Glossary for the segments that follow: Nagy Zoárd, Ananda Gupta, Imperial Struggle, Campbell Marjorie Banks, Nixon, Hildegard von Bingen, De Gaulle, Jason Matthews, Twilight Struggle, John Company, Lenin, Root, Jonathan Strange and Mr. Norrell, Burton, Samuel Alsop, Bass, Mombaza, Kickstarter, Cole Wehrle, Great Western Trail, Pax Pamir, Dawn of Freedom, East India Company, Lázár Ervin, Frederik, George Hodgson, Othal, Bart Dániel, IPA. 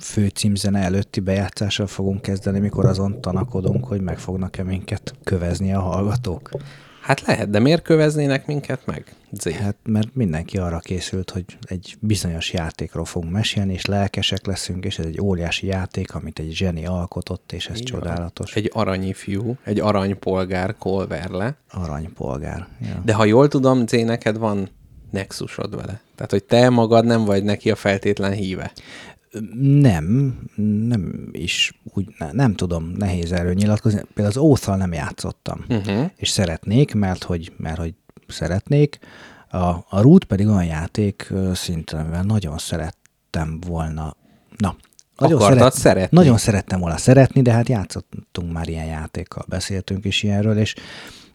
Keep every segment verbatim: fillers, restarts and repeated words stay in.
fő címzene előtti bejátszással fogunk kezdeni, mikor azon tanakodunk, hogy meg fognak-e minket kövezni a hallgatók. Hát lehet, de miért köveznének minket meg? Zé. Hát mert mindenki arra készült, hogy egy bizonyos játékról fogunk mesélni, és lelkesek leszünk, és ez egy óriási játék, amit egy zseni alkotott, és ez így csodálatos. Van. Egy aranyifjú, egy aranypolgár, Cole Wehrle. Aranypolgár. Ja. De ha jól tudom, Zé, neked van nexusod vele. Tehát, hogy te magad nem vagy neki a feltétlen híve. Nem, nem is, úgy, nem, nem tudom, nehéz erről nyilatkozni. Például az Othal nem játszottam, uh-huh. és szeretnék, mert hogy, mert hogy szeretnék. A, a Root pedig olyan játék szinten, mivel nagyon szerettem volna. Na, nagyon, szeret, szeretni. nagyon szerettem volna szeretni, de hát játszottunk már ilyen játékkal, beszéltünk is ilyenről, és,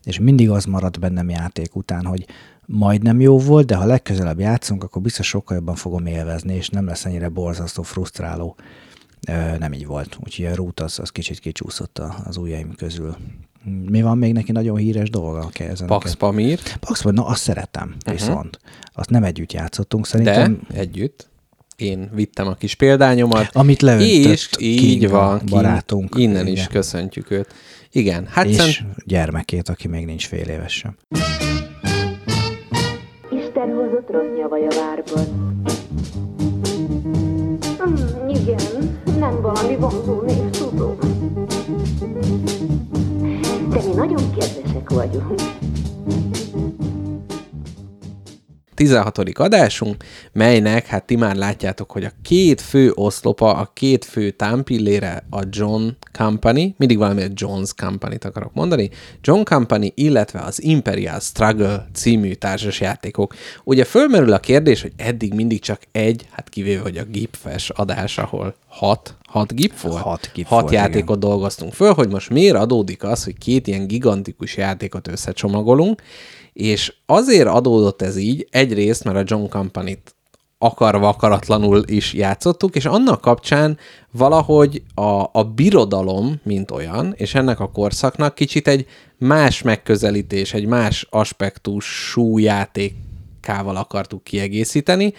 és mindig az maradt bennem játék után, hogy majdnem jó volt, de ha legközelebb játszunk, akkor biztos sokkal jobban fogom élvezni, és nem lesz ennyire borzasztó, frusztráló. Ö, nem így volt. Úgyhogy a Root az, az kicsit kicsúszott az ujjaim közül. Mi van még neki nagyon híres dolga? Pax Pamir. Pax Pamir, na azt szeretem, uh-huh. viszont. Azt nem együtt játszottunk, szerintem. De együtt. Én vittem a kis példányomat. Amit leöntött és így van, barátunk. Innen igen. is köszöntjük őt. Igen. Hát és szent... gyermekét, aki még nincs fél éves sem. Isten hozott rossz nyavaj a várban. Mm, igen, nem valami vonzó név, tudom. De mi nagyon kedvesek vagyunk. tizenhatodik adásunk, melynek, hát ti már látjátok, hogy a két fő oszlopa, a két fő támpillére a John Company, mindig valami John's Company-t akarok mondani, John Company, illetve az Imperial Struggle című társasjátékok. Ugye fölmerül a kérdés, hogy eddig mindig csak egy, hát kivéve, hogy a gipfes adás, ahol hat, hat gip volt? Hat, gip hat volt, játékot igen. dolgoztunk föl, hogy most miért adódik az, hogy két ilyen gigantikus játékot összecsomagolunk, és azért adódott ez így, egyrészt, mert a John Company-t akarva akaratlanul is játszottuk, és annak kapcsán valahogy a, a birodalom, mint olyan, és ennek a korszaknak kicsit egy más megközelítés, egy más aspektusú játékával akartuk kiegészíteni,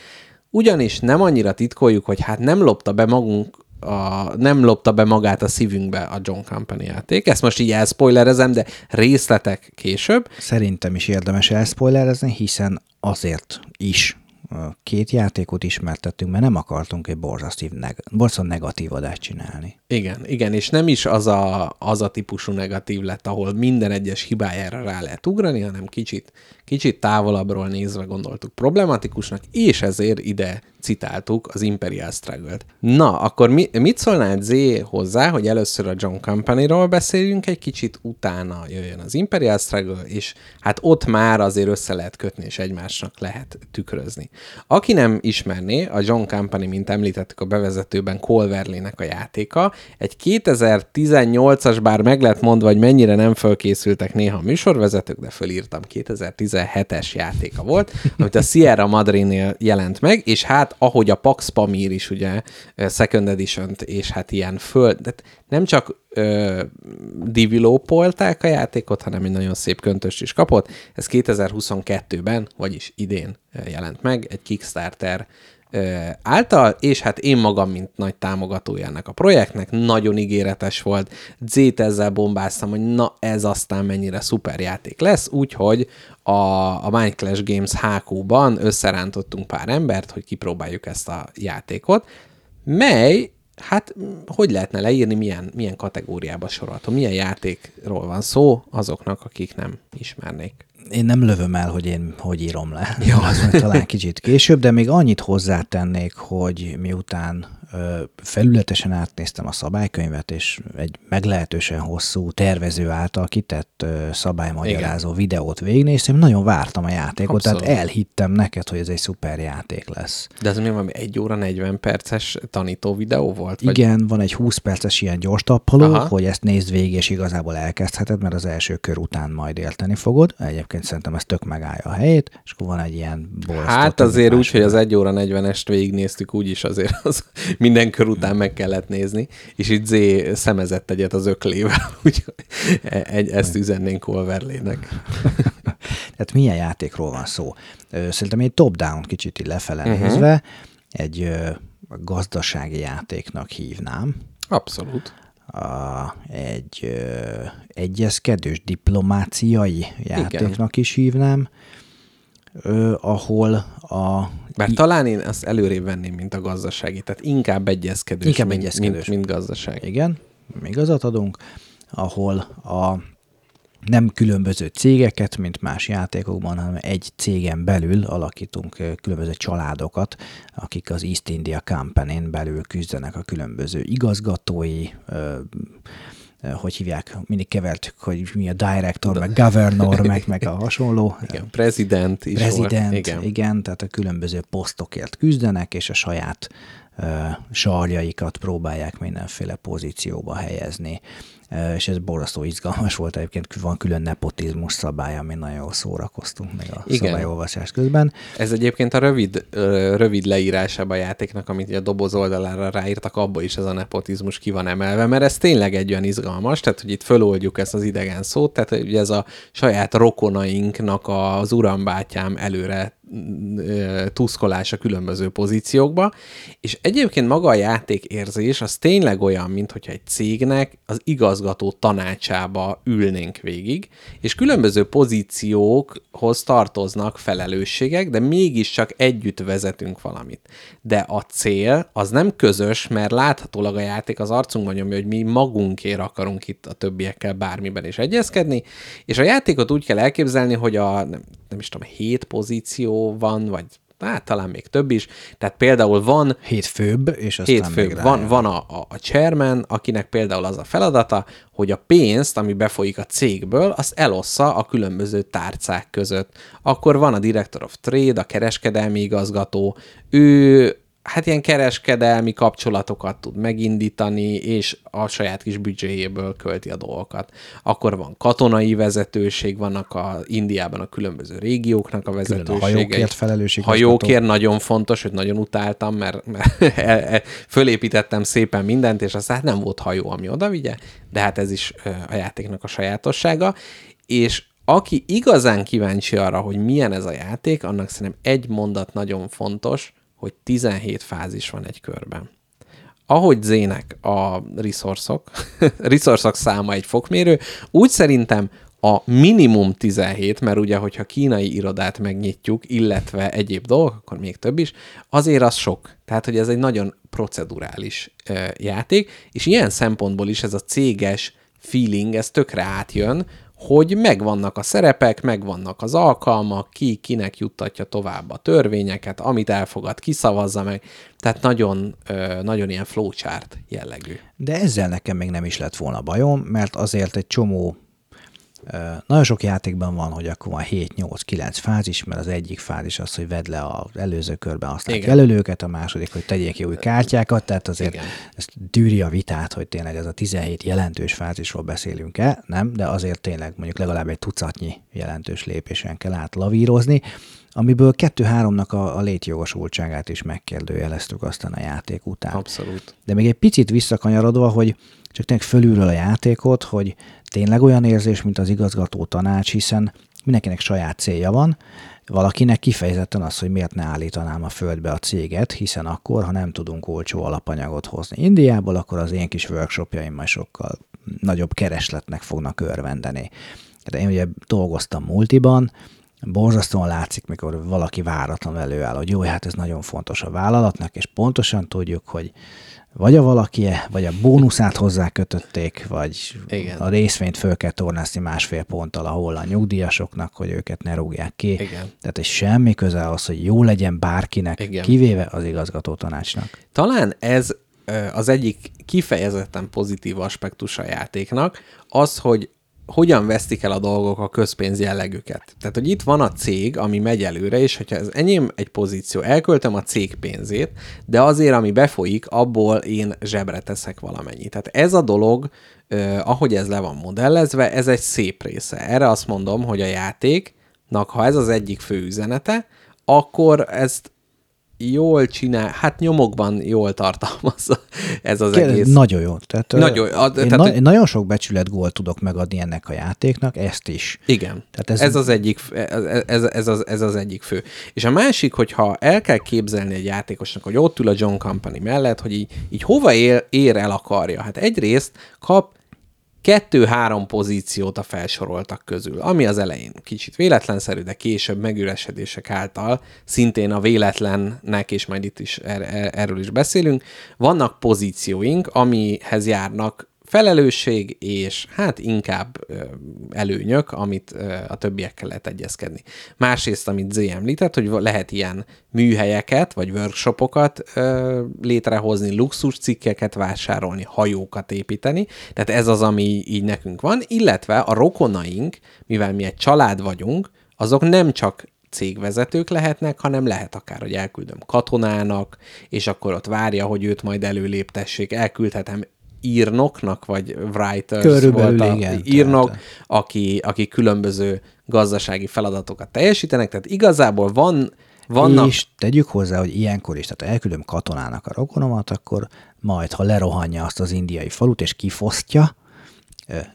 ugyanis nem annyira titkoljuk, hogy hát nem lopta be magunk A, nem lopta be magát a szívünkbe a John Company játék. Ezt most így elspoilerezem, de részletek később. Szerintem is érdemes elspoilerezni, hiszen azért is két játékot ismertettünk, mert nem akartunk egy borzasztó neg- negatív adást csinálni. Igen, igen, és nem is az a, az a típusú negatív lett, ahol minden egyes hibájára rá lehet ugrani, hanem kicsit, kicsit távolabbról nézve gondoltuk problematikusnak, és ezért ide citáltuk az Imperial Struggle-t. Na, akkor mi, mit szólnál Zé hozzá, hogy először a John Company-ról beszéljünk, egy kicsit utána jöjjön az Imperial Struggle, és hát ott már azért össze lehet kötni, és egymásnak lehet tükrözni. Aki nem ismerné, a John Company, mint említettük a bevezetőben, Cole Wehrlének a játéka, egy kétezer-tizennyolcas, bár meg lett mondva, hogy mennyire nem fölkészültek néha a műsorvezetők, de fölírtam, kétezer-tizenhetes játéka volt, amit a Sierra Madre-nél jelent meg, és hát ahogy a Pax Pamir is, ugye, Second Edition-t, és hát ilyen föl... De nem csak ö, developolták a játékot, hanem egy nagyon szép köntöst is kapott. Ez kétezer-huszonkettőben, vagyis idén jelent meg, egy Kickstarter által, és hát én magam, mint nagy támogatója ennek a projektnek, nagyon ígéretes volt, Zét ezzel bombáztam, hogy na ez aztán mennyire szuper játék lesz, úgyhogy a, a Mind Clash Games há kú-ban összerántottunk pár embert, hogy kipróbáljuk ezt a játékot, mely, hát hogy lehetne leírni, milyen, milyen kategóriába sorolható, milyen játékról van szó azoknak, akik nem ismernék. Én nem lövöm el, hogy én hogy írom le. Jó. Az talán kicsit később, de még annyit hozzátennék, hogy miután ö, felületesen átnéztem a szabálykönyvet, és egy meglehetősen hosszú tervező által kitett ö, szabálymagyarázó igen. videót végignéztem, nagyon vártam a játékot, abszolút. Tehát elhittem neked, hogy ez egy szuper játék lesz. De ez mi valami egy óra negyven perces tanító videó volt? Vagy? Igen, van egy húsz perces ilyen gyors tappaló, aha. hogy ezt nézd végig, és igazából elkezdheted, mert az első kör után majd érteni fogod. Egyébként szerintem ez tök megállja a helyét, és akkor van egy ilyen borzasztó. Hát azért úgy, hogy az egy óra negyvenest végignéztük, úgyis azért az minden kör után meg kellett nézni, és itt Zé szemezett egyet az öklével, úgyhogy e- ezt üzennénk Cole Wehrlének. Tehát milyen játékról van szó? Szerintem egy top-down kicsit így lefele nézve, uh-huh. egy gazdasági játéknak hívnám. Abszolút. A, egy ö, egyezkedős diplomáciai játéknak igen. is hívnám, ö, ahol a... Bár i- talán én azt előrébb venném, mint a gazdasági, tehát inkább egyezkedős, inkább mint, egyezkedős. Mint, mint gazdaság. Igen, igazat adunk, ahol a nem különböző cégeket, mint más játékokban, hanem egy cégen belül alakítunk különböző családokat, akik az East India Companyn belül küzdenek a különböző igazgatói, hogy hívják, mindig kevertük, hogy mi a director, meg governor, meg, meg a hasonló. Igen, president is president, volt. Igen. igen, tehát a különböző posztokért küzdenek, és a saját sarjaikat próbálják mindenféle pozícióba helyezni. És ez borzasztó izgalmas volt, egyébként van külön nepotizmus szabály, amin nagyon jól szórakoztunk meg a igen. szabályolvasás közben. Ez egyébként a rövid, rövid leírásában a játéknak, amit a doboz oldalára ráírtak, abba is ez a nepotizmus ki van emelve, mert ez tényleg egy olyan izgalmas, tehát hogy itt föloldjuk ezt az idegen szót, tehát ugye ez a saját rokonainknak az urambátyám előre tuszkolása különböző pozíciókba, és egyébként maga a játékérzés az tényleg olyan, mint hogyha egy cégnek az igazgató tanácsába ülnénk végig, és különböző pozíciókhoz tartoznak felelősségek, de mégiscsak együtt vezetünk valamit. De a cél az nem közös, mert láthatólag a játék az arcunkban nyomja, hogy mi magunkért akarunk itt a többiekkel bármiben is egyezkedni, és a játékot úgy kell elképzelni, hogy a nem, nem is tudom, hét pozíció van, vagy hát talán még több is. Tehát például van... Hétfőbb, és aztán hétfőbb, még van, van a, a, a chairman, akinek például az a feladata, hogy a pénzt, ami befolyik a cégből, azt elossza a különböző tárcák között. Akkor van a Director of Trade, a kereskedelmi igazgató, ő hát ilyen kereskedelmi kapcsolatokat tud megindítani, és a saját kis büdzséjéből költi a dolgokat. Akkor van katonai vezetőség, vannak a Indiában a különböző régióknak a vezetőségei. Külön a hajókért felelősség. Hajókért nagyon fontos, hogy nagyon utáltam, mert, mert fölépítettem szépen mindent, és aztán nem volt hajó, ami oda vigye, de hát ez is a játéknak a sajátossága, és aki igazán kíváncsi arra, hogy milyen ez a játék, annak szerintem egy mondat nagyon fontos, hogy tizenhét fázis van egy körben. Ahogy zének a resource-ok, resource-ok száma egy fokmérő, úgy szerintem a minimum tizenhét, mert ugye, hogyha kínai irodát megnyitjuk, illetve egyéb dolgok, akkor még több is, azért az sok. Tehát, hogy ez egy nagyon procedurális játék, és ilyen szempontból is ez a céges feeling, ez tökre átjön, hogy megvannak a szerepek, megvannak az alkalmak, ki, kinek juttatja tovább a törvényeket, amit elfogad, kiszavazza meg. Tehát nagyon, nagyon ilyen flowchart jellegű. De ezzel nekem még nem is lett volna bajom, mert azért egy csomó, nagyon sok játékban van, hogy akkor van hét, nyolc, kilenc fázis, mert az egyik fázis az, hogy vedd le az előző körben aztán jelölőket, a második, hogy tegyél ki új kártyákat, tehát azért igen. ezt dűri a vitát, hogy tényleg ez a tizenhét jelentős fázisról beszélünk-e, nem, de azért tényleg mondjuk legalább egy tucatnyi jelentős lépésen kell átlavírozni, amiből kettő-háromnak a, a létjogosultságát is megkérdőjeleztük aztán a játék után. Abszolút. De még egy picit visszakanyarodva, hogy csak tényleg fölülről a játékot, hogy tényleg olyan érzés, mint az igazgató tanács, hiszen mindenkinek saját célja van, valakinek kifejezetten az, hogy miért ne állítanám a földbe a céget, hiszen akkor, ha nem tudunk olcsó alapanyagot hozni Indiából, akkor az én kis workshopjaim majd sokkal nagyobb keresletnek fognak örvendeni. De én ugye dolgoztam multiban, borzasztóan látszik, mikor valaki váratlan előáll, hogy jó, hát ez nagyon fontos a vállalatnak, és pontosan tudjuk, hogy vagy a valakie, vagy a bónuszát hozzá kötötték, vagy igen. a részvényt föl kell tornászni másfél ponttal, ahol a nyugdíjasoknak, hogy őket ne rúgják ki. Igen. Tehát ez semmi köze az, hogy jó legyen bárkinek, igen. kivéve az igazgató tanácsnak. Talán ez az egyik kifejezetten pozitív aspektus a játéknak, az, hogy hogyan vesztik el a dolgok a közpénz jellegüket. Tehát, hogy itt van a cég, ami megy előre, és hogyha ez enyém egy pozíció, elköltöm a cég pénzét, de azért, ami befolyik, abból én zsebre teszek valamennyit. Tehát ez a dolog, eh, ahogy ez le van modellezve, ez egy szép része. Erre azt mondom, hogy a játéknak, ha ez az egyik fő üzenete, akkor ezt jól csinál, hát nyomokban jól tartalmazza ez az Kérdez, egész. Nagyon jól. Tehát, nagyon, a, tehát na, egy... nagyon sok becsületgólt tudok megadni ennek a játéknak, ezt is. Igen. Tehát ez, ez, az egyik, ez, ez, az, ez az egyik fő. És a másik, hogyha el kell képzelni egy játékosnak, hogy ott ül a John Company mellett, hogy így, így hova ér, ér el akarja. Hát egyrészt kap kettő-három pozíciót a felsoroltak közül, ami az elején kicsit véletlenszerű, de később megüresedések által szintén a véletlennek, és majd itt is er- erről is beszélünk, vannak pozícióink, amihez járnak felelősség, és hát inkább ö, előnyök, amit ö, a többiekkel lehet egyezkedni. Másrészt, amit Zé említett, hogy lehet ilyen műhelyeket, vagy workshopokat ö, létrehozni, luxus cikkeket vásárolni, hajókat építeni, tehát ez az, ami így nekünk van, illetve a rokonaink, mivel mi egy család vagyunk, azok nem csak cégvezetők lehetnek, hanem lehet akár, hogy elküldöm katonának, és akkor ott várja, hogy őt majd előléptessék, elküldhetem írnoknak, vagy writers körülbelül volt a igen, írnok, tehát. aki, aki különböző gazdasági feladatokat teljesítenek, tehát igazából van, vannak... És tegyük hozzá, hogy ilyenkor is, tehát elküldöm katonának a rokonomat, akkor majd, ha lerohanja azt az indiai falut, és kifosztja,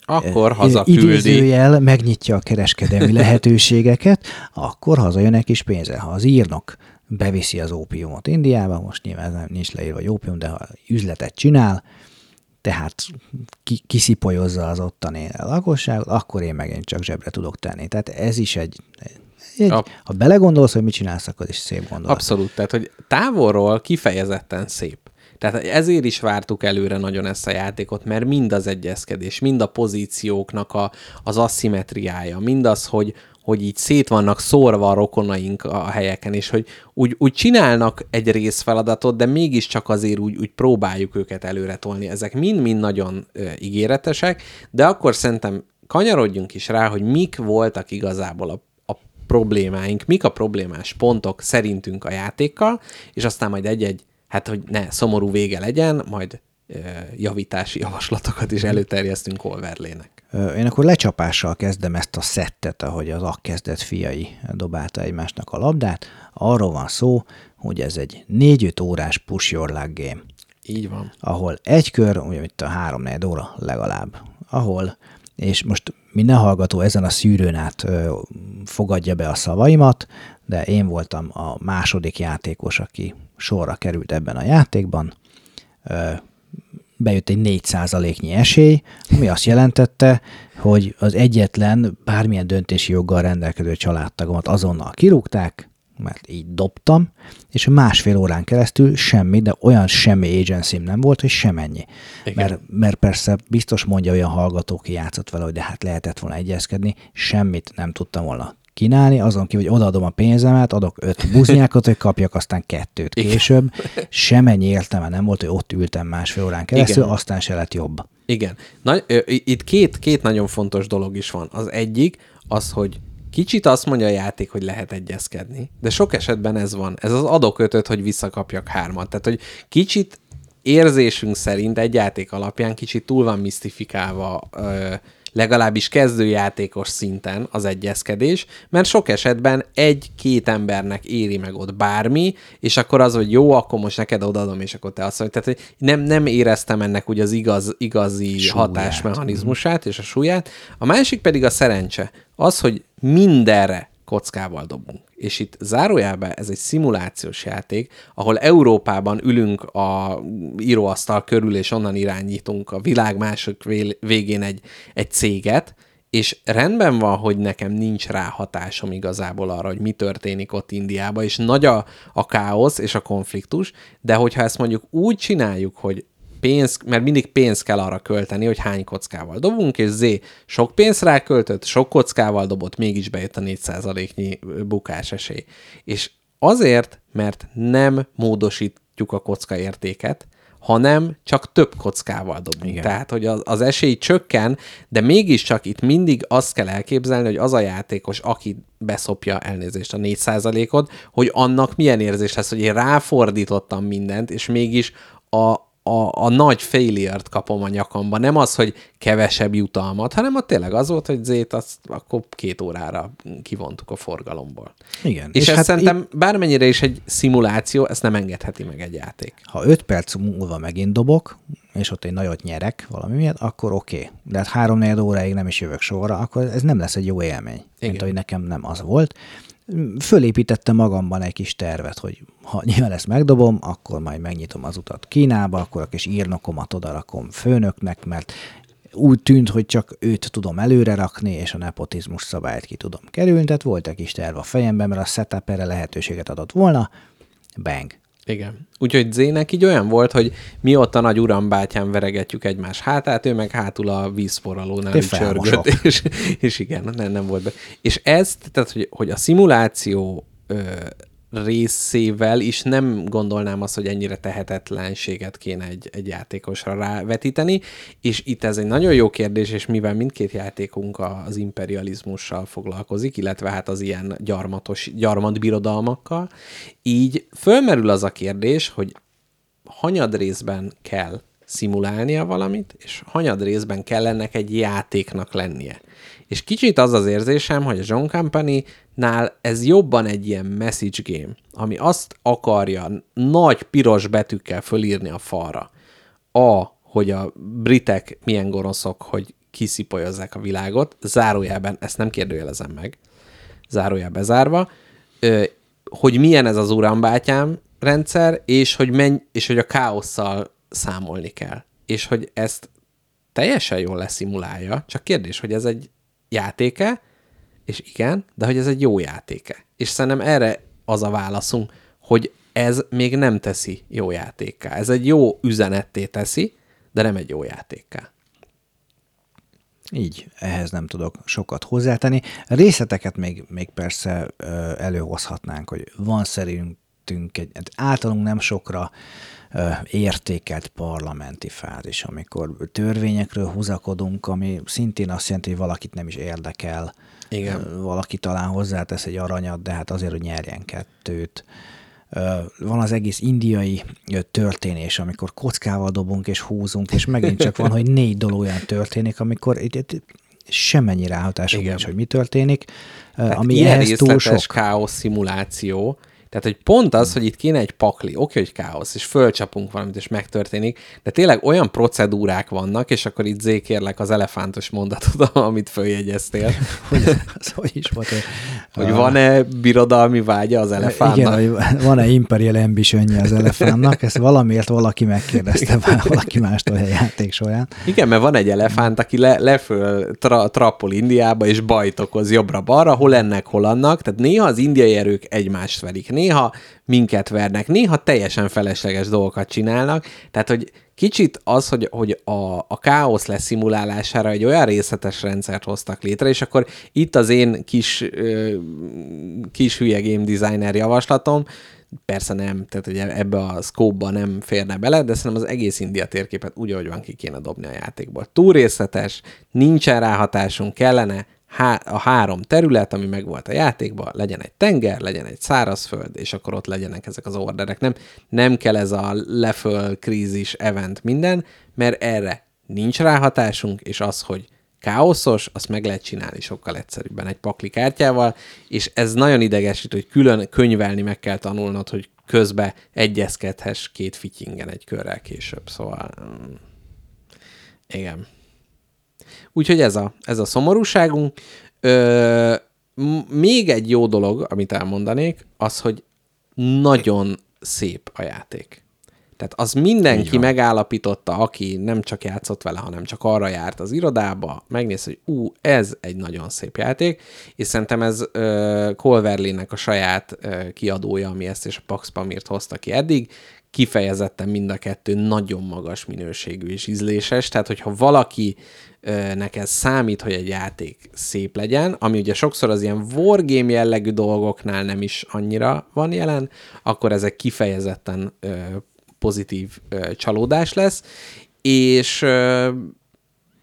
akkor hazaküldi. Idézőjel megnyitja a kereskedelmi lehetőségeket, akkor hazajönnek is pénzre. Ha az írnok beviszi az ópiumot Indiába, most nyilván nincs leírva, hogy ópium, de ha üzletet csinál, tehát ki, kiszipolyozza az ottani lakosságot, akkor én megint csak zsebre tudok tenni. Tehát ez is egy... egy a... Ha belegondolsz, hogy mit csinálsz, akkor is szép gondolat. Abszolút, tehát hogy távolról kifejezetten szép. Tehát ezért is vártuk előre nagyon ezt a játékot, mert mind az egyezkedés, mind a pozícióknak a, az asszimetriája, mind az, hogy, hogy így szét vannak szórva a rokonaink a helyeken, és hogy úgy, úgy csinálnak egy részfeladatot, de mégiscsak azért úgy, úgy próbáljuk őket előre tolni. Ezek mind-mind nagyon ígéretesek, de akkor szerintem kanyarodjunk is rá, hogy mik voltak igazából a problémáink, mik a problémás pontok szerintünk a játékkal, és aztán majd egy-egy, hát hogy ne szomorú vége legyen, majd ö, javítási javaslatokat is előterjesztünk Cole Wehrlének. Én akkor lecsapással kezdem ezt a szettet, ahogy az akkezdett fiai dobálta egymásnak a labdát. Arról van szó, hogy ez egy négy-öt órás push your luck game. Így van. Ahol egy kör, ugye itt a három-négy óra legalább, ahol, és most minden hallgató ezen a szűrőn át ö, fogadja be a szavaimat, de én voltam a második játékos, aki sorra került ebben a játékban. Ö, bejött egy négy százaléknyi esély, ami azt jelentette, hogy az egyetlen bármilyen döntési joggal rendelkező családtagomat azonnal kirúgták, mert így dobtam, és másfél órán keresztül semmi, de olyan semmi agencym nem volt, hogy semennyi. Mert, mert persze biztos mondja olyan hallgató, ki játszott vele, hogy de hát lehetett volna egyezkedni, semmit nem tudtam volna kínálni, azon kívül, hogy odaadom a pénzemet, adok öt buznyákat, hogy kapjak aztán kettőt később. Igen. Semennyi értelme nem volt, hogy ott ültem másfél órán keresztül, igen, aztán se lett jobb. Igen. Na, ö, itt két, két nagyon fontos dolog is van. Az egyik az, hogy kicsit azt mondja a játék, hogy lehet egyezkedni, de sok esetben ez van. Ez az adok ötöt, hogy visszakapjak hármat. Tehát, hogy kicsit érzésünk szerint egy játék alapján kicsit túl van misztifikálva ö, legalábbis kezdőjátékos szinten az egyezkedés, mert sok esetben egy-két embernek éri meg ott bármi, és akkor az, hogy jó, akkor most neked odaadom, és akkor te azt mondod. Tehát nem, nem éreztem ennek ugye az igaz, igazi súlyát, hatásmechanizmusát és a súlyát. A másik pedig a szerencse. Az, hogy mindenre kockával dobunk. És itt zárójelben ez egy szimulációs játék, ahol Európában ülünk a íróasztal körül, és onnan irányítunk a világ másik végén egy, egy céget, és rendben van, hogy nekem nincs ráhatásom igazából arra, hogy mi történik ott Indiában, és nagy a, a káosz és a konfliktus, de hogyha ezt mondjuk úgy csináljuk, hogy pénz, mert mindig pénzt kell arra költeni, hogy hány kockával dobunk, és Zé sok pénzt ráköltött, sok kockával dobott, mégis bejött a négy százaléknyi bukás esély. És azért, mert nem módosítjuk a kocka értéket, hanem csak több kockával dobunk. Igen. Tehát, hogy az, az esély csökken, de mégiscsak itt mindig azt kell elképzelni, hogy az a játékos, aki beszopja elnézést a négy százalékot, hogy annak milyen érzés lesz, hogy én ráfordítottam mindent, és mégis a a, a nagy failure-t kapom a nyakamba. Nem az, hogy kevesebb jutalmat, hanem a tényleg az volt, hogy Zét, azt akkor két órára kivontuk a forgalomból. Igen. És, és ezt hát szerintem í- bármennyire is egy szimuláció, ezt nem engedheti meg egy játék. Ha öt perc múlva megint dobok, és ott egy nagyot nyerek valami miatt, akkor oké. Okay. De hát három-négy óráig nem is jövök sorra, akkor ez nem lesz egy jó élmény. Igen. Mint ahogy nekem nem az volt. Fölépítettem magamban egy kis tervet, hogy ha nyilván ezt megdobom, akkor majd megnyitom az utat Kínába, akkor a kis írnokomat odarakom főnöknek, mert úgy tűnt, hogy csak őt tudom előre rakni, és a nepotizmus szabályt ki tudom kerülni, tehát volt egy kis terv a fejemben, mert a setup erre lehetőséget adott volna, bang. Igen. Úgyhogy Zének így olyan volt, hogy mi ott a nagy urambátyán veregetjük egymás hátát, ő meg hátul a vízforralónál így csörgött, és, és igen, nem, nem volt be. És ez, tehát, hogy, hogy a szimuláció ö, részével is nem gondolnám azt, hogy ennyire tehetetlenséget kéne egy, egy játékosra rávetíteni, és itt ez egy nagyon jó kérdés, és mivel mindkét játékunk az imperializmussal foglalkozik, illetve hát az ilyen gyarmatos, gyarmatbirodalmakkal, így fölmerül az a kérdés, hogy hanyad részben kell szimulálnia valamit, és hanyad részben kell ennek egy játéknak lennie. És kicsit az az érzésem, hogy a John Company-nál ez jobban egy ilyen message game, ami azt akarja nagy piros betűkkel fölírni a falra. A, hogy a britek milyen gonoszok, hogy kiszipolyozzák a világot, zárójelben, ezt nem kérdőjelezem meg, zárójel bezárva, hogy milyen ez az urambátyám rendszer, és hogy, menj, és hogy a káosszal számolni kell. És hogy ezt teljesen jól leszimulálja, csak kérdés, hogy ez egy játéke, és igen, de hogy ez egy jó játéke. És szerintem erre az a válaszunk, hogy ez még nem teszi jó játékká. Ez egy jó üzenetté teszi, de nem egy jó játékká. Így, ehhez nem tudok sokat hozzátenni. Részleteket még, még persze előhozhatnánk, hogy van szerintünk egy általunk nem sokra értékelt parlamenti fázis, amikor törvényekről húzakodunk, ami szintén azt jelenti, hogy valakit nem is érdekel. Igen. Valaki talán hozzátesz egy aranyat, de hát azért, hogy nyerjen kettőt. Van az egész indiai történés, amikor kockával dobunk és húzunk, és megint csak van, hogy négy dolog olyan történik, amikor itt, itt semennyi ráhatásunk nincs, hogy mi történik. Tehát ami ehhez túl sok. Káosz szimuláció. Tehát, hogy pont az, hogy itt kéne egy pakli, oké, hogy káosz, és fölcsapunk valamit, és megtörténik, de tényleg olyan procedúrák vannak, és akkor itt Zé, kérlek az elefántos mondatot, amit följegyeztél. Hogy, az, hogy is volt. Hogy van-e birodalmi vágya az elefántnak? Igen, hogy van-e imperial ambition-je az elefántnak, ezt valamiért valaki megkérdezte már valaki mástól a játék során. Igen, mert van egy elefánt, aki le, leföl tra, trappol Indiába, és bajt okoz jobbra-balra, hol ennek, hol annak, tehát néha az indiai erők egymást verik, néha minket vernek, néha teljesen felesleges dolgokat csinálnak, tehát hogy kicsit az, hogy, hogy a, a káosz leszimulálására egy olyan részletes rendszert hoztak létre, és akkor itt az én kis, kis hülye game designer javaslatom, persze nem, tehát hogy ebbe a scope-ba nem férne bele, de szerintem az egész India térképet úgy, ahogy van, ki kéne dobni a játékból. Túl részletes, nincsen ráhatásunk, kellene a három terület, ami megvolt a játékban, legyen egy tenger, legyen egy szárazföld, és akkor ott legyenek ezek az orderek. Nem, nem kell ez a leföl, krízis, event, minden, mert erre nincs ráhatásunk, és az, hogy káoszos, azt meg lehet csinálni sokkal egyszerűbben egy pakli kártyával, és ez nagyon idegesít, hogy külön könyvelni meg kell tanulnod, hogy közben egyezkedhess két fityingen egy körrel később, szóval igen. Úgyhogy ez a, ez a szomorúságunk. Ö, m- még egy jó dolog, amit elmondanék, az, hogy nagyon szép a játék. Tehát az mindenki megállapította, aki nem csak játszott vele, hanem csak arra járt az irodába, megnéz, hogy ú, ez egy nagyon szép játék, és szerintem ez ö, Cole Wehrle-nek a saját ö, kiadója, ami ezt és a Pax Pamirt hozta ki eddig, kifejezetten mind a kettő nagyon magas minőségű és ízléses, tehát hogyha valaki nekem számít, hogy egy játék szép legyen, ami ugye sokszor az ilyen wargame jellegű dolgoknál nem is annyira van jelen, akkor ez egy kifejezetten ö, pozitív ö, csalódás lesz, és ö,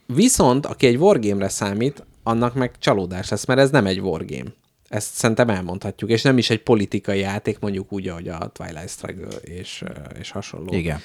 viszont aki egy wargame-re számít, annak meg csalódás lesz, mert ez nem egy wargame. Ezt szerintem elmondhatjuk, és nem is egy politikai játék, mondjuk úgy, ahogy a Twilight Struggle és, és hasonló igen.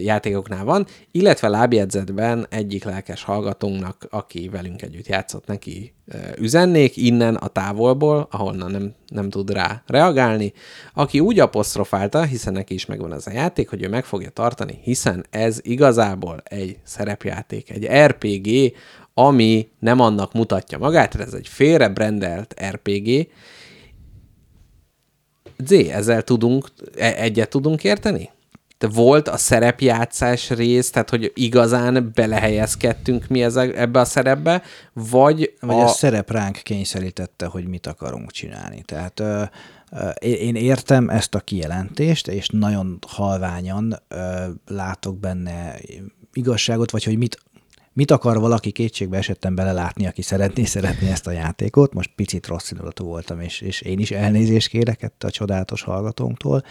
játékoknál van, illetve lábjegyzetben egyik lelkes hallgatónknak, aki velünk együtt játszott, neki üzennék innen a távolból, ahonnan nem, nem tud rá reagálni, aki úgy apostrofálta, hiszen neki is megvan ez a játék, hogy ő meg fogja tartani, hiszen ez igazából egy szerepjáték, egy er pé gé, ami nem annak mutatja magát, ez egy félrebrendelt er pé gé. Z, ezzel tudunk, egyet tudunk érteni? Te volt a szerepjátszás rész, tehát hogy igazán belehelyezkedtünk mi ebbe a szerepbe, vagy... Vagy a, a szerep ránk kényszerítette, hogy mit akarunk csinálni. Tehát ö, ö, én értem ezt a kijelentést, és nagyon halványan ö, látok benne igazságot, vagy hogy mit... Mit akar valaki kétségbe esetten belelátni, aki szeretné, szeretné ezt a játékot? Most picit rossz indulatú voltam, és, és én is elnézést kérek ettől a csodálatos hallgatónktól,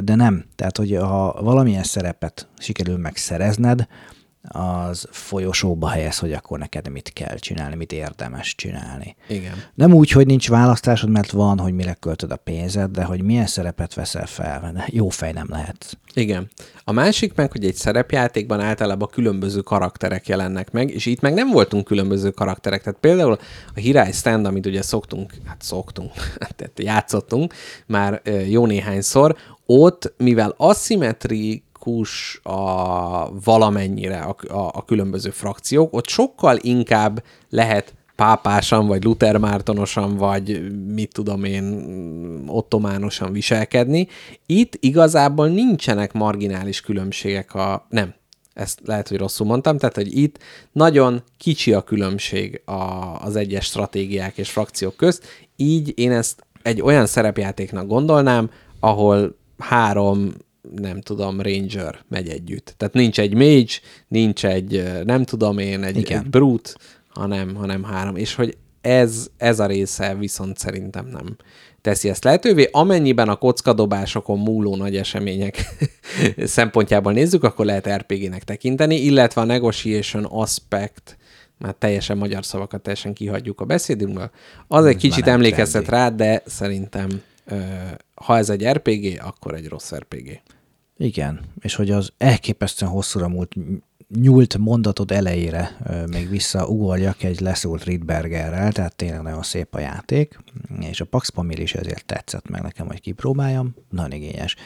de nem. Tehát, hogy ha valamilyen szerepet sikerül megszerezned, az folyosóba helyez, hogy akkor neked mit kell csinálni, mit érdemes csinálni. Igen. Nem úgy, hogy nincs választásod, mert van, hogy mire költöd a pénzed, de hogy milyen szerepet veszel fel, jó fej nem lehet. Igen. A másik meg, hogy egy szerepjátékban általában különböző karakterek jelennek meg, és itt meg nem voltunk különböző karakterek. Tehát például a Hirály Stand, amit ugye szoktunk, hát szoktunk, tehát játszottunk már jó néhányszor, ott, mivel aszimmetri a valamennyire a, a, a különböző frakciók, ott sokkal inkább lehet pápásan, vagy luthermártonosan, vagy mit tudom én, ottománosan viselkedni. Itt igazából nincsenek marginális különbségek a... Nem, ezt lehet, hogy rosszul mondtam, tehát, hogy itt nagyon kicsi a különbség a, az egyes stratégiák és frakciók közt, így én ezt egy olyan szerepjátéknak gondolnám, ahol három nem tudom, Ranger megy együtt. Tehát nincs egy mage, nincs egy, nem tudom én, egy, egy brute, hanem, hanem három. És hogy ez, ez a része viszont szerintem nem teszi ezt lehetővé. Amennyiben a kockadobásokon múló nagy események szempontjából nézzük, akkor lehet er pé gének tekinteni, illetve a negotiation aspect, már teljesen magyar szavakat teljesen kihagyjuk a beszédünkből. Az egy kicsit emlékeztet rá, de szerintem ha ez egy er pé gé, akkor egy rossz er pé gé. Igen, és hogy az elképesztően hosszúra múlt, nyúlt mondatod elejére még visszaugorjak egy leszólt Rydbergerrel, tehát tényleg nagyon szép a játék, és a Pax Pamir is ezért tetszett meg nekem, hogy kipróbáljam, nagyon igényes.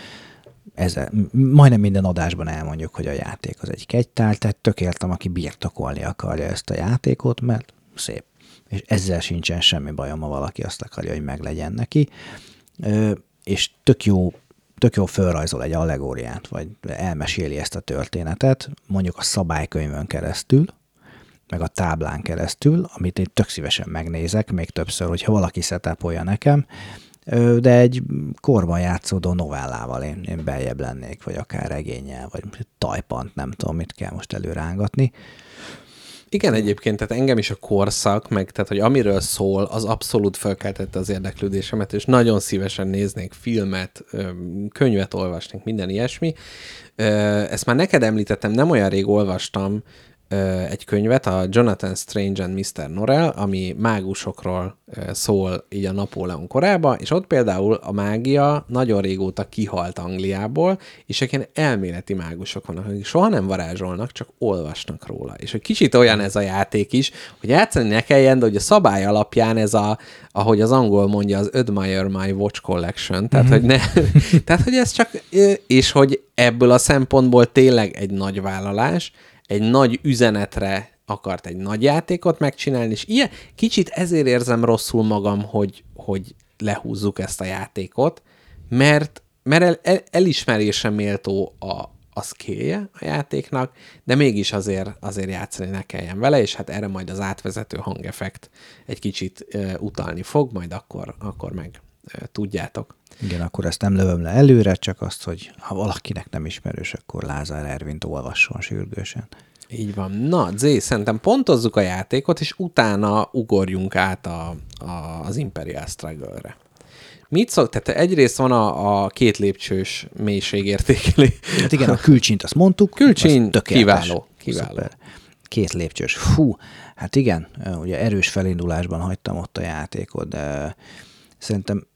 Ezzel, majdnem minden adásban elmondjuk, hogy a játék az egy kegytár, tehát tökéltem, aki birtokolni akarja ezt a játékot, mert szép. És ezzel sincsen semmi bajom, ha valaki azt akarja, hogy meglegyen neki. És tök jó, tök jó fölrajzol egy allegóriát, vagy elmeséli ezt a történetet, mondjuk a szabálykönyvön keresztül, meg a táblán keresztül, amit én tök szívesen megnézek, még többször, hogyha valaki setupolja nekem, de egy korban játszódó novellával én, én beljebb lennék, vagy akár regénnyel, vagy tajpant, nem tudom, mit kell most előrángatni. Igen, egyébként, tehát engem is a korszak, meg tehát, hogy amiről szól, az abszolút felkeltette az érdeklődésemet, és nagyon szívesen néznék filmet, könyvet olvasnék, minden ilyesmi. Ezt már neked említettem, nem olyan rég olvastam egy könyvet, a Jonathan Strange and miszter Norrell, ami mágusokról szól így a Napóleon korában, és ott például a mágia nagyon régóta kihalt Angliából, és egy elméleti mágusok vannak, akik soha nem varázsolnak, csak olvasnak róla. És egy kicsit olyan ez a játék is, hogy játszani ne kelljen, de hogy a szabály alapján ez a, ahogy az angol mondja, az Admire My Watch Collection, tehát, mm-hmm. hogy, ne, tehát hogy ez csak, és hogy ebből a szempontból tényleg egy nagy vállalás, egy nagy üzenetre akart egy nagy játékot megcsinálni, és ilyen kicsit ezért érzem rosszul magam, hogy, hogy lehúzzuk ezt a játékot, mert, mert el, el, elismerésre méltó a, a skillje a játéknak, de mégis azért, azért játszani ne kelljen vele, és hát erre majd az átvezető hangeffekt egy kicsit uh, utalni fog, majd akkor, akkor meg uh, tudjátok. Igen, akkor ezt nem lövöm le előre, csak azt, hogy ha valakinek nem ismerős, akkor Lázár Ervint olvasson sürgősen. Így van. Na, Zé, szerintem pontozzuk a játékot, és utána ugorjunk át a, a, az Imperial Struggle-re. Mit szok? Tehát egyrészt van a, a két lépcsős mélységértékelő. Hát igen, a külcsint azt mondtuk. Külcsint, kiváló. kiváló. Két lépcsős. Hú, Hát igen, ugye erős felindulásban hagytam ott a játékot, de szerintem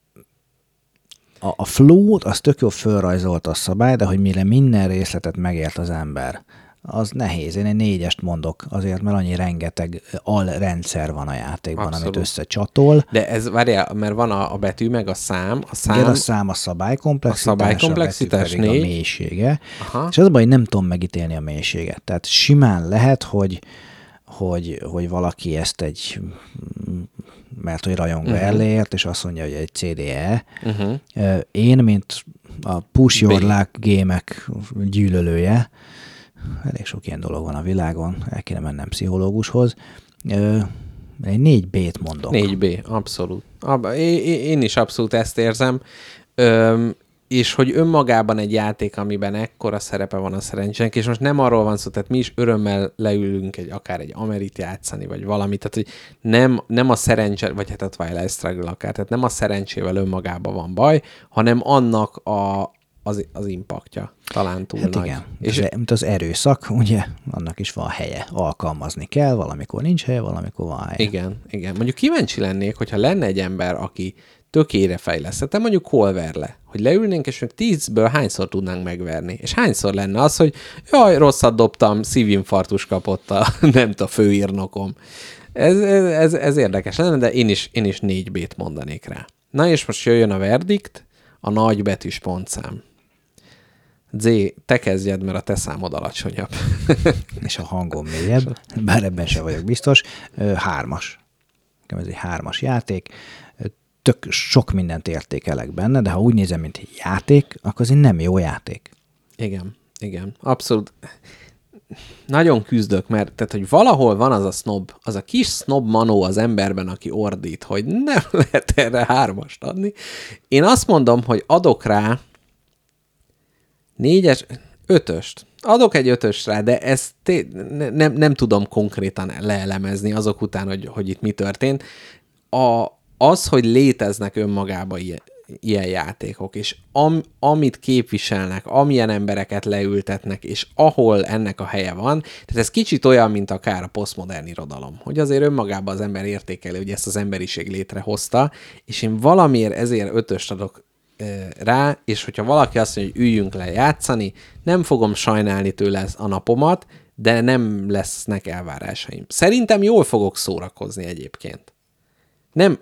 a, a flow-t az tök jól fölrajzolta a szabály, de hogy mire minden részletet megért az ember, az nehéz. Én egy négyest mondok azért, mert annyi rengeteg alrendszer van a játékban, abszolút, amit összecsatol. De ez, várjál, mert van a, a betű, meg a szám. A szám, igen, a szám a szabálykomplexitás, a, szabálykomplexitás, a betű négy. A mélysége. Aha. És az a baj, hogy nem tudom megítélni a mélységet. Tehát simán lehet, hogy, hogy, hogy valaki ezt egy... mert hogy rajong uh-huh. elért, és azt mondja, hogy egy cé dé e. Uh-huh. Én, mint a push your luck gémek gyűlölője, elég sok ilyen dolog van a világon, el kéne mennem pszichológushoz. Én négy bé-t mondok. négy bé, abszolút. Én is abszolút ezt érzem. És hogy önmagában egy játék, amiben ekkora szerepe van a szerencsének, és most nem arról van szó, tehát mi is örömmel leülünk egy, akár egy Amerit játszani, vagy valamit, tehát hogy nem, nem a szerencse, vagy hát a Twilight Struggle akár, tehát nem a szerencsével önmagában van baj, hanem annak a az, az impaktja talán túl hát nagy. Igen. És az, mint az erőszak, ugye, annak is van helye. Alkalmazni kell, valamikor nincs helye, valamikor van helye. Igen, igen. Mondjuk kíváncsi lennék, hogyha lenne egy ember, aki tökére fejlesztette, mondjuk Cole Wehrle, hogy leülnénk, és még tízből hányszor tudnánk megverni, és hányszor lenne az, hogy jaj, rosszat dobtam, szívinfarktus kapott a, nem a főírnokom. Ez, ez, ez érdekes lenne, de én is, én is négy B-t mondanék rá. Na és most jöjjön a verdikt, a nagybetűs pontszám. Z, te kezdjed, mert a te számod alacsonyabb. És a hangom mélyebb, bár ebben sem vagyok biztos. Hármas. Ez egy hármas játék. Tök sok mindent értékelek benne, de ha úgy nézem, mint játék, akkor az nem jó játék. Igen, igen. Abszolút. Nagyon küzdök, mert tehát, hogy valahol van az a sznob, az a kis sznob manó az emberben, aki ordít, hogy nem lehet erre hármast adni. Én azt mondom, hogy adok rá négyes, ötöst. Adok egy ötöst rá, de ezt té- nem, nem tudom konkrétan leelemezni azok után, hogy, hogy itt mi történt. A, az, hogy léteznek önmagában ilyen, ilyen játékok, és am, amit képviselnek, amilyen embereket leültetnek, és ahol ennek a helye van, tehát ez kicsit olyan, mint akár a posztmodern irodalom, hogy azért önmagában az ember értékeli, hogy ezt az emberiség létrehozta, és én valamiért ezért ötöst adok rá, és hogyha valaki azt mondja, hogy üljünk le játszani, nem fogom sajnálni tőle a napomat, de nem lesznek elvárásaim. Szerintem jól fogok szórakozni egyébként. Nem,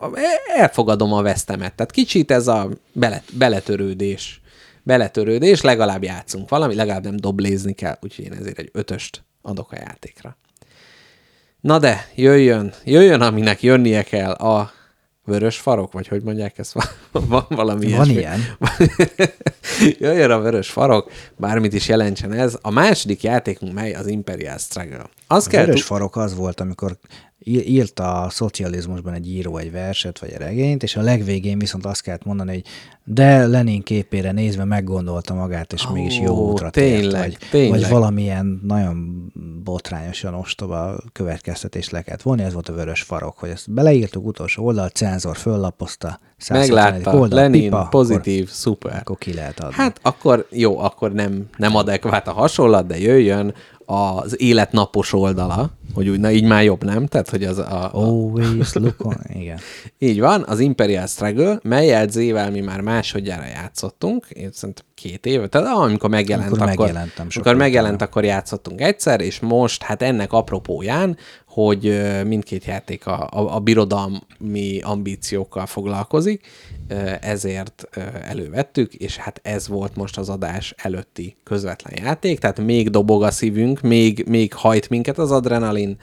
elfogadom a vesztemet. Tehát kicsit ez a belet, beletörődés. Beletörődés, legalább játszunk valami, legalább nem doblézni kell, úgyhogy én ezért egy ötöst adok a játékra. Na de, jöjjön, jöjjön, aminek jönnie kell, a vörös farok, vagy hogy mondják, ez van valami Van ilyesmi. ilyen. Jöjjön a vörös farok, bármit is jelentsen ez. A második játékunk, mely az Imperial Struggle. Az a kell vörös t- farok az volt, amikor írt a szocializmusban egy író egy verset, vagy egy regényt, és a legvégén viszont azt kellett mondani, hogy de Lenin képére nézve meggondolta magát, és oh, mégis jó útra tényleg, tért, vagy, tényleg. vagy valamilyen nagyon botrányosan ostoba következtetést le kellett volna, ez volt a vörös farok, hogy ezt beleírtuk utolsó oldal, cenzor föllapozta, meglátta, oldal, Lenin, pipa, pozitív, akkor, szuper. Akkor ki lehet adni. Hát akkor jó, akkor nem, nem adekvát a hasonlat, de jöjjön az életnapos oldala, hogy úgy, na így már jobb, nem? Tehát, hogy az a... a... Always look on. Igen. Így van, az Imperial Struggle, melyet Z-vel mi már másodjára játszottunk, én szerintem két éve, tehát amikor megjelent, amikor akkor, amikor megjelent akkor játszottunk egyszer, és most hát ennek apropóján, hogy mindkét játék a, a, a birodalmi ambíciókkal foglalkozik, ezért elővettük, és hát ez volt most az adás előtti közvetlen játék, tehát még dobog a szívünk, még, még hajt minket az adrenalin,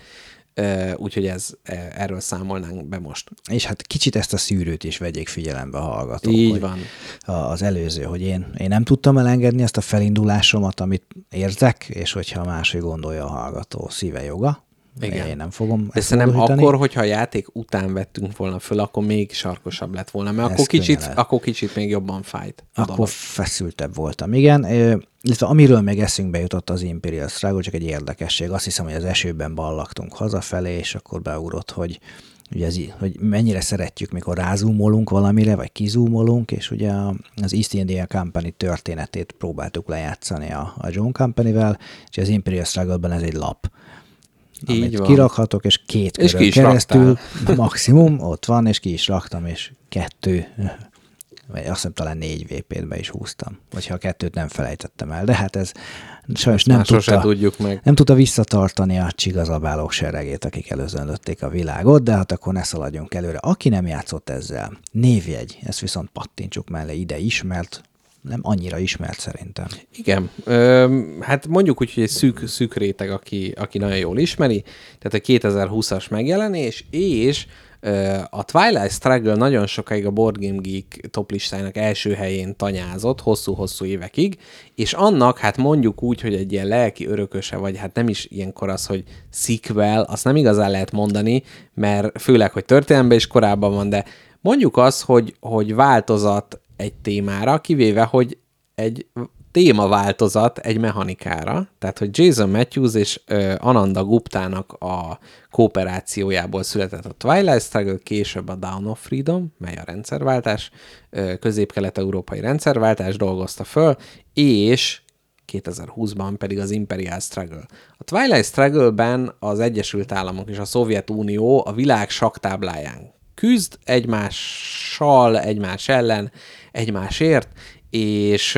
úgyhogy ez, erről számolnánk be most. És hát kicsit ezt a szűrőt is vegyék figyelembe a hallgatók. Így van. Az előző, hogy én, én nem tudtam elengedni ezt a felindulásomat, amit érzek, és hogyha máshogy gondolja a hallgató, szíve joga. Igen. Én nem fogom. De szerintem akkor, hogyha a játék után vettünk volna föl, akkor még sarkosabb lett volna, mert akkor kicsit, akkor kicsit még jobban fájt. Akkor feszültebb voltam, igen. Illetve amiről még eszünkbe jutott az Imperial Struggle, csak egy érdekesség. Azt hiszem, hogy az esőben ballaktunk hazafelé, és akkor beugrott, hogy ugye ez, hogy mennyire szeretjük, mikor rázúmolunk valamire, vagy kizúmolunk, és ugye az East India Company történetét próbáltuk lejátszani a, a John Companyvel, és az Imperial Struggle-ben ez egy lap. amit kirakhatok, és két körön és keresztül raktál. Maximum ott van, és ki is raktam, és kettő, vagy azt hiszem talán négy vé pét be is húztam, vagy ha a kettőt nem felejtettem el, de hát ez sajnos nem tudta, tudjuk meg. nem tudta visszatartani a csigazabálók seregét, akik előzönlötték a világot, de hát akkor ne szaladjunk előre. Aki nem játszott ezzel, névjegy, ezt viszont pattintsuk mellé, ide ismert, nem annyira ismert szerintem. Igen. Ö, hát mondjuk úgy, hogy egy szűk, szűk réteg, aki, aki nagyon jól ismeri, tehát a kétezer-húszas megjelenés, és ö, a Twilight Struggle nagyon sokáig a Board Game Geek toplistájának első helyén tanyázott, hosszú-hosszú évekig, és annak hát mondjuk úgy, hogy egy ilyen lelki örököse, vagy hát nem is ilyenkor az, hogy sequel, azt nem igazán lehet mondani, mert főleg, hogy történelemben is korábban van, de mondjuk az, hogy, hogy változat egy témára, kivéve, hogy egy témaváltozat egy mechanikára, tehát, hogy Jason Matthews és ö, Ananda Guptának a kooperációjából született a Twilight Struggle, később a Dawn of Freedom, mely a rendszerváltás, ö, közép-kelet-európai rendszerváltás dolgozta föl, és kétezer-húszban pedig az Imperial Struggle. A Twilight Struggle-ben az Egyesült Államok és a Szovjetunió a világ saktábláján küzd egymással, egymás ellen, egymásért, és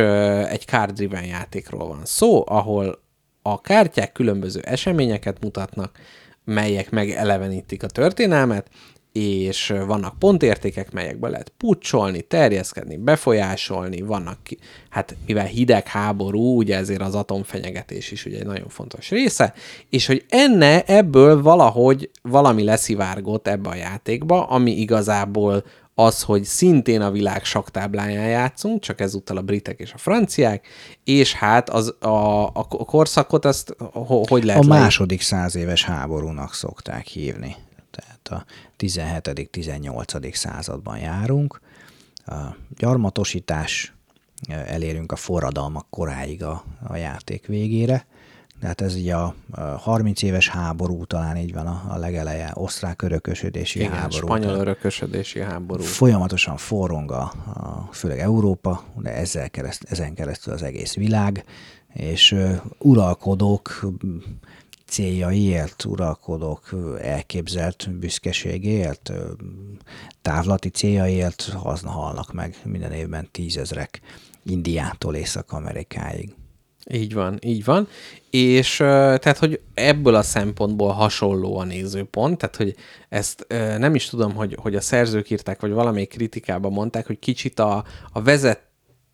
egy card-driven játékról van szó, ahol a kártyák különböző eseményeket mutatnak, melyek megelevenítik a történelmet, és vannak pontértékek, melyekbe lehet pucsolni, terjeszkedni, befolyásolni, vannak, hát mivel hidegháború, ugye ezért az atomfenyegetés is ugye egy nagyon fontos része, és hogy enne ebből valahogy valami leszivárgott ebbe a játékba, ami igazából az, hogy szintén a világ saktábláján játszunk, csak ezúttal a britek és a franciák, és hát az, a, a korszakot azt hogy lehet... A második százéves háborúnak szokták hívni. Tehát a tizenhetedik-tizennyolcadik században járunk. A gyarmatosítás, elérünk a forradalmak koráig a, a játék végére. Tehát ez így a harminc éves háború, talán így van a, a legeleje, osztrák örökösödési Igen, háború. Spanyol örökösödési háború. Folyamatosan forrong a, a főleg Európa, de ezzel kereszt, ezen keresztül az egész világ, és uh, uralkodók céljaiért, uralkodók elképzelt büszkeségéért, távlati céljaiért hazna halnak meg minden évben tízezrek Indiától Észak-Amerikáig. Így van, így van. És tehát, hogy ebből a szempontból hasonló a nézőpont, tehát, hogy ezt nem is tudom, hogy, hogy a szerzők írták, vagy valamelyik kritikában mondták, hogy kicsit a, a vezet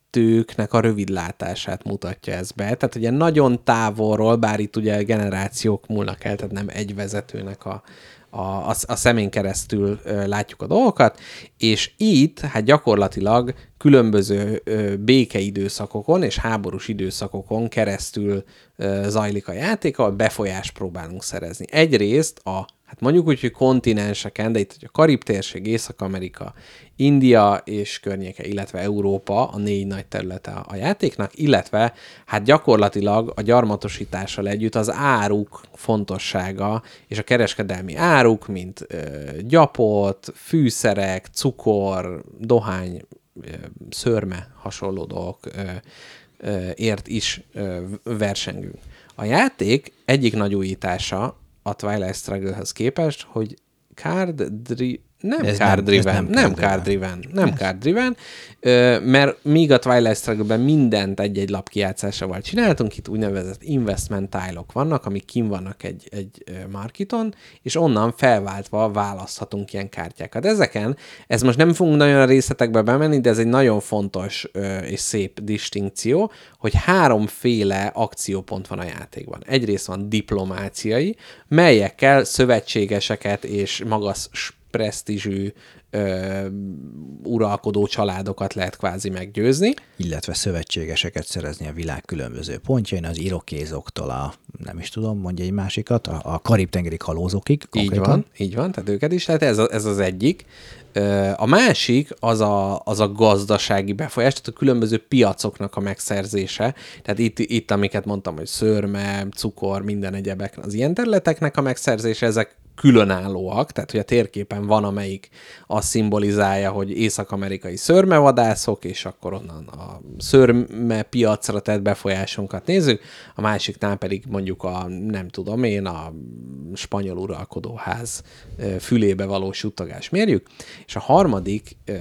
tőknek a rövidlátását mutatja ez be. Tehát ugye nagyon távolról, bár itt ugye generációk múlnak el, tehát nem egy vezetőnek a, a, a szemén keresztül látjuk a dolgokat, és itt hát gyakorlatilag különböző békeidőszakokon és háborús időszakokon keresztül zajlik a játék, ahol befolyást próbálunk szerezni. Egyrészt a hát mondjuk úgy, hogy kontinenseken, de itt a Karib-térség, Észak-Amerika, India és környéke, illetve Európa a négy nagy területe a játéknak, illetve hát gyakorlatilag a gyarmatosítással együtt az áruk fontossága és a kereskedelmi áruk, mint ö, gyapot, fűszerek, cukor, dohány, ö, szörme, hasonló dolgok ö, ö, ért is ö, versengünk. A játék egyik nagy újítása a Twilight Struggle-höz képest, hogy card-driven, nem card-driven, nem card-driven, nem card-driven, mert míg a Twilight Struggle-ben mindent egy-egy lap kijátszásával csináltunk, itt úgynevezett investment tile-ok vannak, amik kim vannak egy, egy marketon, és onnan felváltva választhatunk ilyen kártyákat. Ezeken, ez most nem fogunk nagyon a részletekbe bemenni, de ez egy nagyon fontos és szép distinkció, hogy háromféle akciópont van a játékban. Egyrészt van diplomáciai, melyekkel szövetségeseket és magas presztízsű ö, uralkodó családokat lehet kvázi meggyőzni. Illetve szövetségeseket szerezni a világ különböző pontjain, az irokézoktól a, nem is tudom, mondja egy másikat, a, a karib-tengeri kalózokig konkrétan. Így van, így van, tehát őket is, tehát ez, a, ez az egyik. A másik az a, az a gazdasági befolyás, tehát a különböző piacoknak a megszerzése. Tehát itt, itt amiket mondtam, hogy szőrme, cukor, minden egyebek, az ilyen területeknek a megszerzése, ezek különállóak, tehát hogy a térképen van, amelyik azt szimbolizálja, hogy észak-amerikai szörmevadászok, és akkor onnan a szörme piacra tett befolyásunkat nézzük, a másiknál pedig mondjuk a, nem tudom én, a spanyol uralkodóház fülébe való suttogás mérjük, és a harmadik ö,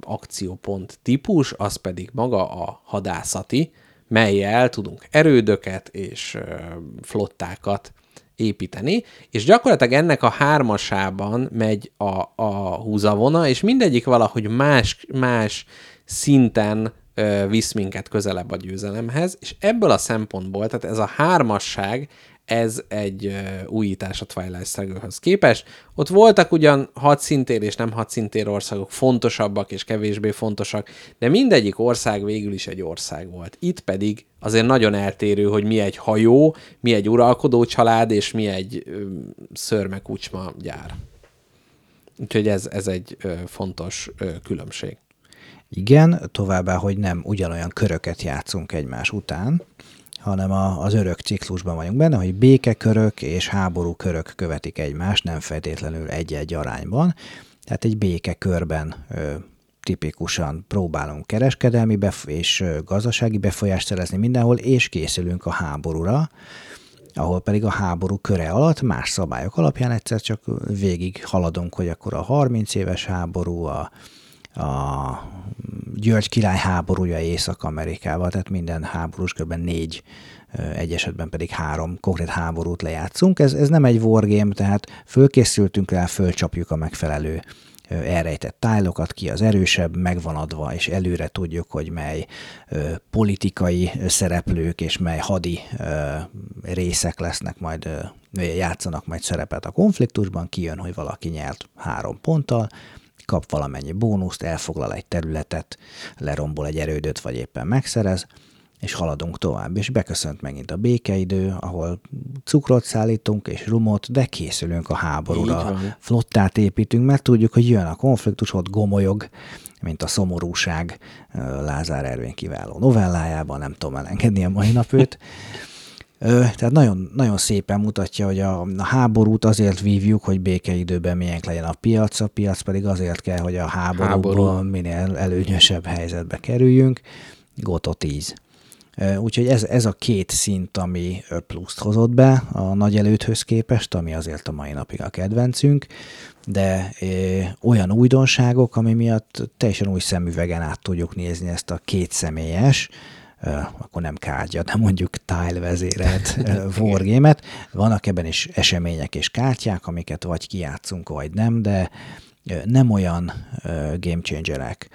akciópont típus, az pedig maga a hadászati, mellyel tudunk erődöket és ö, flottákat építeni, és gyakorlatilag ennek a hármasában megy a, a húzavona, és mindegyik valahogy más, más szinten ö, visz minket közelebb a győzelemhez, és ebből a szempontból, tehát ez a hármasság, ez egy ö, újítás a Twilight Struggle-höz képest. Ott voltak ugyan hadszintér és nem hadszintér országok, fontosabbak és kevésbé fontosak, de mindegyik ország végül is egy ország volt. Itt pedig azért nagyon eltérő, hogy mi egy hajó, mi egy uralkodó család, és mi egy ö, szörmekucsma gyár. Úgyhogy ez, ez egy ö, fontos ö, különbség. Igen, továbbá, hogy nem ugyanolyan köröket játszunk egymás után, hanem a, az örök ciklusban vagyunk benne, hogy békekörök és háborúkörök követik egymást, nem feltétlenül egy-egy arányban. Tehát egy békekörben ö, tipikusan próbálunk kereskedelmi bef- és ö, gazdasági befolyást szerezni mindenhol, és készülünk a háborúra, ahol pedig a háború köre alatt más szabályok alapján egyszer csak végig haladunk, hogy akkor a harminc éves háború, a a György király háborúja Észak-Amerikával, tehát minden háborús körben négy, egy esetben pedig három konkrét háborút lejátszunk. Ez, ez nem egy wargame, tehát fölkészültünk rá, fölcsapjuk a megfelelő elrejtett tájlokat, ki az erősebb, megvan adva, és előre tudjuk, hogy mely ö, politikai szereplők és mely hadi ö, részek lesznek majd, ö, játszanak majd szerepet a konfliktusban, kijön, hogy valaki nyert három ponttal, kap valamennyi bónuszt, elfoglal egy területet, lerombol egy erődöt, vagy éppen megszerez, és haladunk tovább, és beköszönt megint a békeidő, ahol cukrot szállítunk, és rumot, de készülünk a háborúra, flottát építünk, mert tudjuk, hogy jön a konfliktus, ott gomolyog, mint a szomorúság Lázár Ervin kiváló novellájában, nem tudom elengedni a mai nap őt. Tehát nagyon, nagyon szépen mutatja, hogy a, a háborút azért vívjuk, hogy békeidőben miénk legyen a piac, a piac pedig azért kell, hogy a háborúban háború. minél előnyösebb helyzetbe kerüljünk. Goto tíz. Úgyhogy ez, ez a két szint, ami pluszt hozott be a nagy elődhöz képest, ami azért a mai napig a kedvencünk, de olyan újdonságok, ami miatt teljesen új szemüvegen át tudjuk nézni ezt a kétszemélyes, akkor nem kártya, de mondjuk tájlvezérelt wargame-et. Vannak ebben is események és kártyák, amiket vagy kijátszunk, vagy nem, de nem olyan game changerek.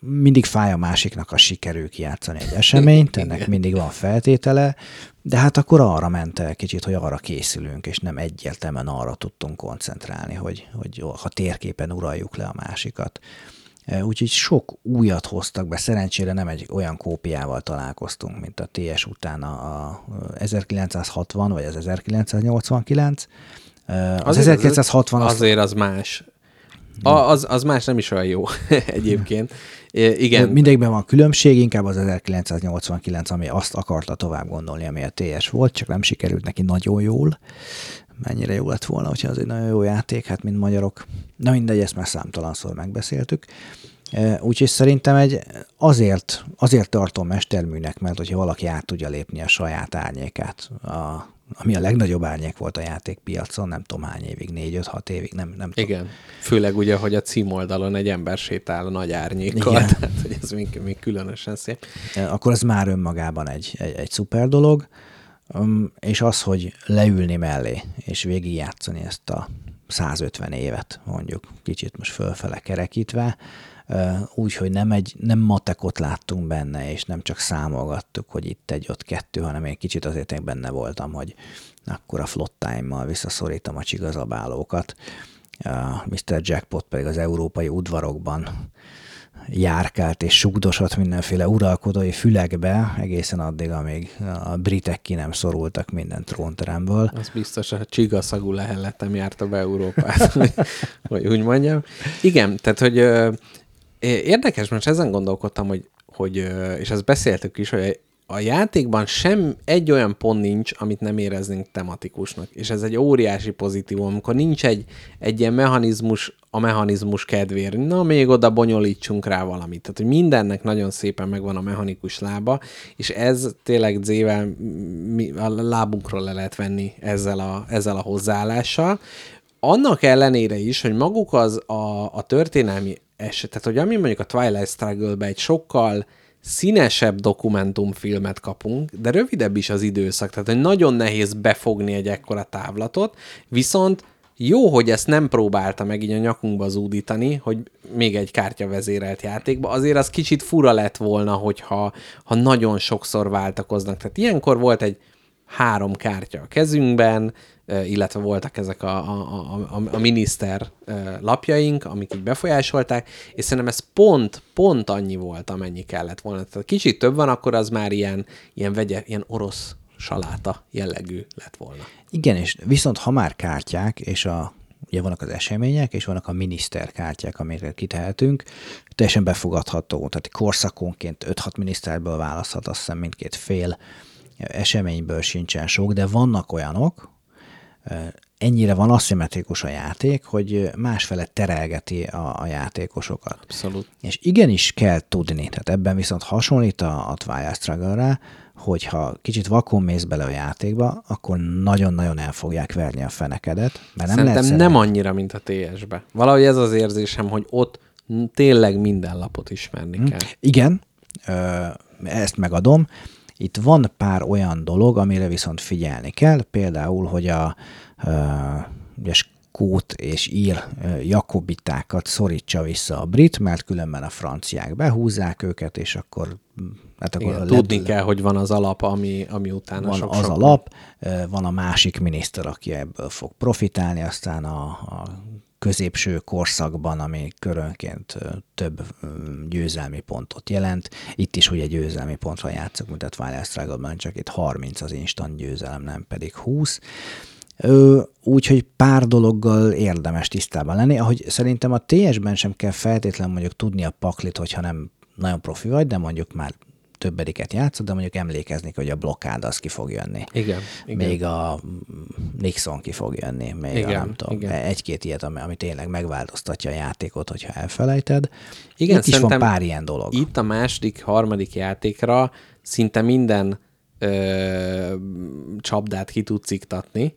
Mindig fáj a másiknak a sikerül kijátszani egy eseményt, ennek mindig van feltétele, de hát akkor arra ment el kicsit, hogy arra készülünk, és nem egyértelműen arra tudtunk koncentrálni, hogy, hogy ha térképen uraljuk le a másikat. Úgyhogy sok újat hoztak be, szerencsére nem egy olyan kópiával találkoztunk, mint a té es után a ezerkilencszázhatvan vagy az ezerkilencszáznyolcvankilenc. Az azért ezerkilencszázhatvan... Az, azért az más. A, az, az más nem is olyan jó egyébként. Igen. Mindegyikben van különbség, inkább az ezerkilencszáznyolcvankilenc, ami azt akarta tovább gondolni, ami a té es volt, csak nem sikerült neki nagyon jól. Mennyire jó lett volna, hogyha az egy nagyon jó játék, hát mint magyarok. Na mindegy, ezt már számtalanszor megbeszéltük. Úgyhogy szerintem egy azért, azért tartom mesterműnek, mert hogyha valaki át tudja lépni a saját árnyékát, a, ami a legnagyobb árnyék volt a játékpiacon, nem tudom hány évig, négy-öt-hat évig, nem, nem tudom. Igen, főleg ugye, hogy a címoldalon egy ember sétál a nagy árnyékkal, igen. Tehát hogy ez még, még különösen szép. Akkor ez már önmagában egy, egy, egy szuper dolog. Um, és az, hogy leülni mellé, és végigjátszani ezt a száz ötven évet, mondjuk, kicsit most fölfele kerekítve, uh, úgy, hogy nem, egy, nem matekot láttunk benne, és nem csak számolgattuk, hogy itt egy, ott kettő, hanem én kicsit azért én benne voltam, hogy akkor a flottáimmal visszaszorítom a csigazabálókat. Uh, miszter Jackpot pedig az európai udvarokban járkált és sugdosott mindenféle uralkodói fülekbe, egészen addig, amíg a britek ki nem szorultak minden trónteremből. Az biztos, a csigaszagú lehelletem járta be Európát, hogy, hogy úgy mondjam. Igen, tehát, hogy ö, érdekes, most ezen gondolkodtam, hogy, hogy ö, és ezt beszéltük is, hogy a játékban sem egy olyan pont nincs, amit nem éreznénk tematikusnak. És ez egy óriási pozitívum, amikor nincs egy, egy ilyen mechanizmus a mechanizmus kedvéért. Na, még oda bonyolítsunk rá valamit. Tehát, hogy mindennek nagyon szépen megvan a mechanikus lába, és ez tényleg dzével a lábunkról le lehet venni ezzel a, ezzel a hozzáállással. Annak ellenére is, hogy maguk az a, a történelmi eset, tehát, hogy ami mondjuk a Twilight Struggle-ben egy sokkal színesebb dokumentumfilmet kapunk, de rövidebb is az időszak, tehát hogy nagyon nehéz befogni egy ekkora távlatot, viszont jó, hogy ezt nem próbálta meg így a nyakunkba zúdítani, hogy még egy kártyavezérelt játékba, azért az kicsit fura lett volna, hogyha ha nagyon sokszor váltakoznak. Tehát ilyenkor volt egy három kártya a kezünkben, illetve voltak ezek a, a, a, a miniszter lapjaink, amik így befolyásolták, és szerintem ez pont, pont annyi volt, amennyi kellett volna. Tehát kicsit több van, akkor az már ilyen, ilyen, vegye, ilyen orosz saláta jellegű lett volna. Igen, és viszont ha már kártyák, és a, ugye vannak az események, és vannak a miniszter kártyák, amiket kitehetünk, teljesen befogadható, tehát korszakonként öt-hat miniszterből választhat, azt hiszem mindkét fél eseményből sincsen sok, de vannak olyanok, ennyire van aszimmetrikus a játék, hogy másfele terelgeti a, a játékosokat. Abszolút. És igenis kell tudni, tehát ebben viszont hasonlít a, a Twilight Struggle-ra, hogyha kicsit vakon mész bele a játékba, akkor nagyon-nagyon el fogják verni a fenekedet. Mert nem Szerintem lehet nem annyira, mint a té es-be. Valahogy ez az érzésem, hogy ott tényleg minden lapot ismerni kell. Igen, ezt megadom. Itt van pár olyan dolog, amire viszont figyelni kell, például, hogy a, a skót és ír jakobitákat szorítsa vissza a brit, mert különben a franciák behúzzák őket, és akkor... Hát akkor igen, tudni le... kell, hogy van az alap, ami, ami utána van sok az sok... alap, van a másik miniszter, aki ebből fog profitálni, aztán a, a középső korszakban, ami körönként több győzelmi pontot jelent. Itt is ugye győzelmi pontra játszok, mint a Twilight Struggle-ban, csak itt harminc az instant győzelem, nem pedig húsz. Úgyhogy pár dologgal érdemes tisztában lenni, ahogy szerintem a té es-ben sem kell feltétlenül mondjuk tudni a paklit, hogyha nem nagyon profi vagy, de mondjuk már többediket játszod, de mondjuk emlékezni, hogy a blokkád az ki fog jönni. Igen, igen. Még a Nixon ki fog jönni, még igen, a nem tudom, igen. egy-két ilyet, ami, ami tényleg megváltoztatja a játékot, hogyha elfelejted. Igen, itt is van pár ilyen dolog. Itt a második, harmadik játékra szinte minden ö, csapdát ki tudsz iktatni.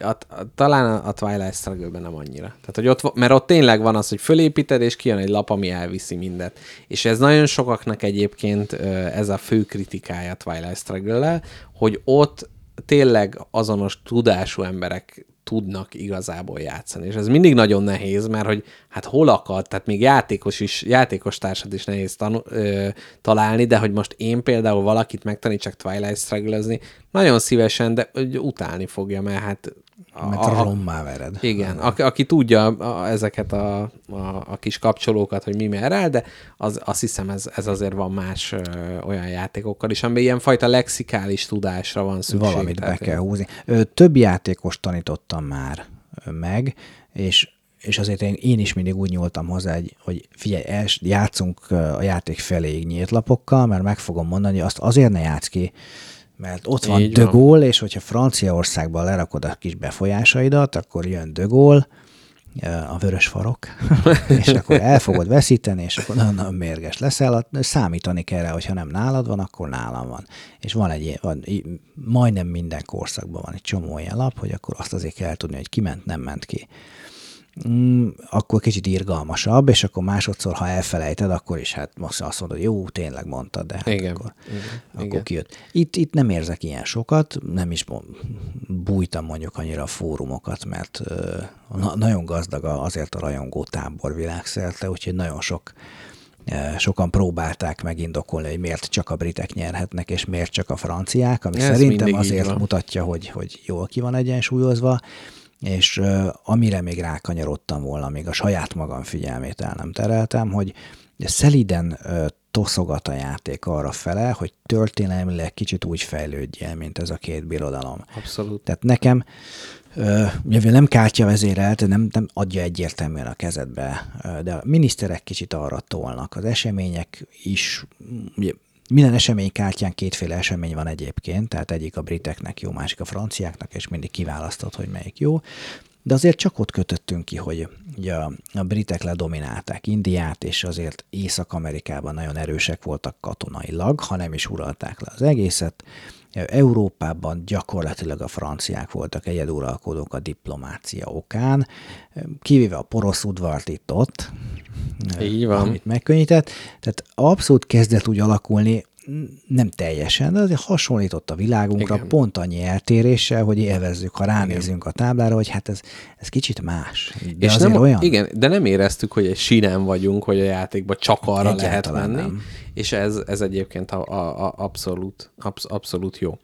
A, a, talán a Twilight Struggle-ben nem annyira. Tehát, hogy ott, mert ott tényleg van az, hogy fölépíted, és kijön egy lap, ami elviszi mindet. És ez nagyon sokaknak egyébként ez a fő kritikája a Twilight Struggle-le, hogy ott tényleg azonos tudású emberek tudnak igazából játszani. És ez mindig nagyon nehéz, mert hogy hát hol akad, tehát még játékos is, játékos társad is nehéz tanul, ö, találni, de hogy most én például valakit megtanítsak Twilight Struggle-özni, nagyon szívesen, de hogy utálni fogja, mert hát a, mert rommá vered. Igen, a, aki tudja a, ezeket a, a, a kis kapcsolókat, hogy mi merrel, de az, azt hiszem ez, ez azért van más ö, olyan játékokkal is, amiben ilyen fajta lexikális tudásra van szükség. Valamit tehát, be kell húzni. Több játékos tanítottam már meg, és, és azért én, én is mindig úgy nyúltam hozzá, hogy figyelj, els, játszunk a játék feléig nyílt lapokkal, mert meg fogom mondani, hogy azt azért ne játsz ki, mert ott van De Gaulle, és hogyha Franciaországban lerakod a kis befolyásaidat, akkor jön De Gaulle, a vörös farok, és akkor el fogod veszíteni, és akkor nagyon mérges leszel, számítani kell rá, hogyha nem nálad van, akkor nálam van. És van egy, van, majdnem minden korszakban van egy csomó ilyen lap, hogy akkor azt azért kell tudni, hogy ki ment, nem ment ki. Akkor kicsit irgalmasabb, és akkor másodszor, ha elfelejted, akkor is hát maximum azt mondod, jó, tényleg mondtad, de hát igen, akkor, igen, akkor igen. kijött. Itt, itt nem érzek ilyen sokat, nem is bújtam mondjuk annyira a fórumokat, mert na- nagyon gazdag azért a rajongó tábor világszerte, úgyhogy nagyon sok sokan próbálták megindokolni, hogy miért csak a britek nyerhetnek, és miért csak a franciák, ami ez szerintem azért mutatja, hogy, hogy jól ki van egyensúlyozva, és uh, amire még rákanyarodtam volna, még a saját magam figyelmét el nem tereltem, hogy szeliden uh, toszogat a játék arra fele, hogy történelmileg kicsit úgy fejlődjél, mint ez a két birodalom. Abszolút. Tehát nekem uh, nem kártyavezérelt, nem, nem adja egyértelműen a kezedbe, uh, de a miniszterek kicsit arra tolnak. Az események is... Ugye, Minden eseménykártyán kétféle esemény van egyébként, tehát egyik a briteknek jó, másik a franciáknak, és mindig kiválasztott, hogy melyik jó. De azért csak ott kötöttünk ki, hogy ugye a, a britek ledominálták Indiát, és azért Észak-Amerikában nagyon erősek voltak katonailag, ha nem is uralták le az egészet. Európában gyakorlatilag a franciák voltak egyeduralkodók a diplomácia okán, kivéve a porosz udvart itt-ott, amit megkönnyített. Tehát abszolút kezdett úgy alakulni, nem teljesen, de azért hasonlított a világunkra, igen, pont annyi eltéréssel, hogy élvezzük, ha ránézünk, igen, a táblára, hogy hát ez, ez kicsit más. De és nem, olyan. Igen, de nem éreztük, hogy egy sínen vagyunk, hogy a játékban csak arra egyáltalán lehet menni, nem. És ez, ez egyébként a, a, a abszolút, absz, abszolút jó.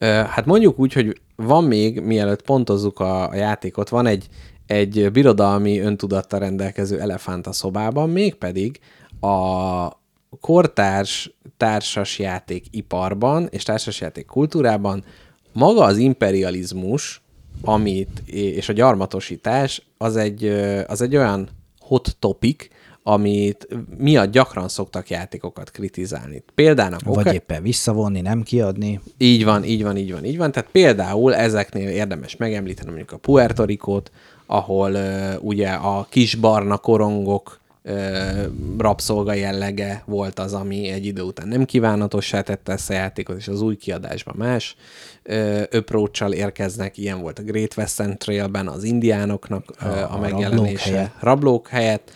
Hát mondjuk úgy, hogy van még, mielőtt pontozzuk a, a játékot, van egy, egy birodalmi öntudattal rendelkező elefánt a szobában, mégpedig a kortárs társasjáték iparban és társasjáték kultúrában maga az imperializmus, amit, és a gyarmatosítás, az egy, az egy olyan hot topic, amit miatt gyakran szoktak játékokat kritizálni. Példának Vagy oka... éppen visszavonni, nem kiadni. Így van, így van, így van, így van. Tehát például ezeknél érdemes megemlíteni mondjuk a Puerto Ricót, ahol uh, ugye a kis barna korongok rabszolga jellege volt az, ami egy idő után nem kívánatossá tette ezt a játékot, és az új kiadásban más approach-sal érkeznek. Ilyen volt a Great Western Trailben az indiánoknak a, a, a megjelenése. Rablók helyett.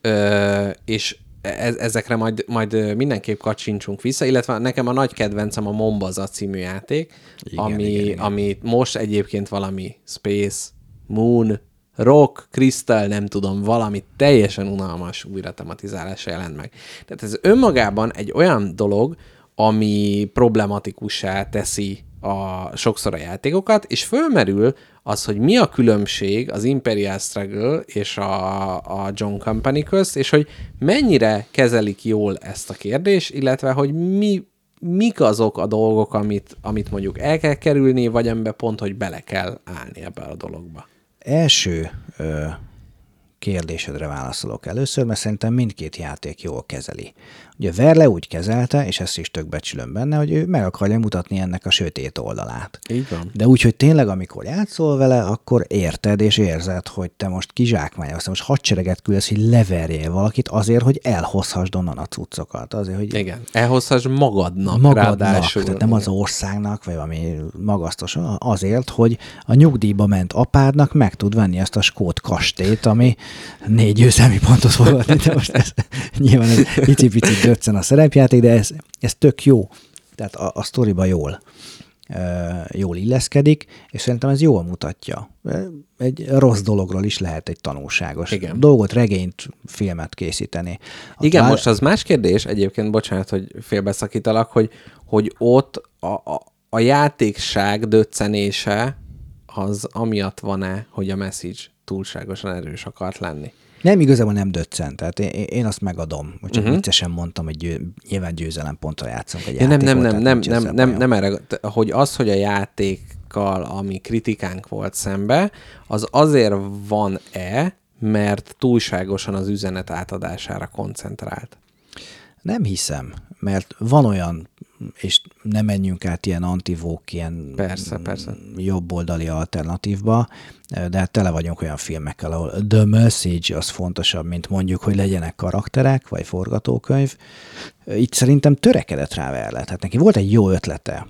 Rablók helyett ö, és e- ezekre majd, majd mindenképp kacsincsunk vissza, illetve nekem a nagy kedvencem a Mombaza című játék, igen, ami, igen, igen. ami most egyébként valami Space, Moon, Rock, Crystal, nem tudom, valami teljesen unalmas újra tematizálása jelent meg. Tehát ez önmagában egy olyan dolog, ami problematikussá teszi a, sokszor a játékokat, és fölmerül az, hogy mi a különbség az Imperial Struggle és a, a John Company közt, és hogy mennyire kezelik jól ezt a kérdést, illetve hogy mi, mik azok a dolgok, amit, amit mondjuk el kell kerülni, vagy amiben pont, hogy bele kell állni ebbe a dologba. Első ö, kérdésedre válaszolok először, mert szerintem mindkét játék jól kezeli. Ugye Wehrle úgy kezelte, és ezt is tök becsülöm benne, hogy ő meg akarja mutatni ennek a sötét oldalát. Így van. De úgy, hogy tényleg amikor játszol vele, akkor érted és érzed, hogy te most kizsákmányolsz, most hadsereget küldesz, hogy leverjél valakit azért, hogy elhozhassd onnan a cuccokat. Azért, hogy igen, elhozhass magadnak, magadnak ráadásul. Tehát nem az országnak, vagy valami magasztosan, azért, hogy a nyugdíjba ment apádnak meg tud venni ezt a skót kastélyt, ami négy győzelmi pontot fogadni, de most ez nyilván egy pici-pici döccen a szerepjáték, de ez, ez tök jó. Tehát a, a sztoriba jól, jól illeszkedik, és szerintem ez jól mutatja. Egy rossz dologról is lehet egy tanulságos, igen, dolgot, regényt, filmet készíteni. A igen, tár... most az más kérdés, egyébként bocsánat, hogy félbeszakítalak, hogy, hogy ott a, a, a játékság döccenése az amiatt van-e, hogy a message túlságosan erős akart lenni. Nem, igazából nem döccent, tehát én, én azt megadom, hogy csak uh-huh. viccesen mondtam, hogy győ, nyilván győzelemponttal játszunk egy játékot. Nem, nem, nem, nem, nem, nem, nem erre, hogy az, hogy a játékkal, ami kritikánk volt szembe, az azért van-e, mert túlságosan az üzenet átadására koncentrált? Nem hiszem, mert van olyan, és nem menjünk át ilyen antivók, ilyen persze, persze. jobboldali alternatívba, de hát tele vagyunk olyan filmekkel, ahol the message az fontosabb, mint mondjuk, hogy legyenek karakterek, vagy forgatókönyv. Itt szerintem törekedett rá Wehrle. Tehát neki volt egy jó ötlete,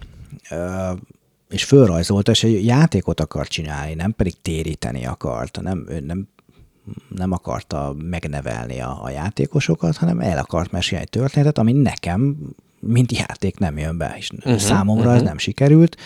és fölrajzolta, és egy játékot akart csinálni, nem pedig téríteni akart, nem, nem nem akarta megnevelni a, a játékosokat, hanem el akart mesélni egy történetet, ami nekem, mint játék nem jön be, és uh-huh, számomra uh-huh. ez nem sikerült.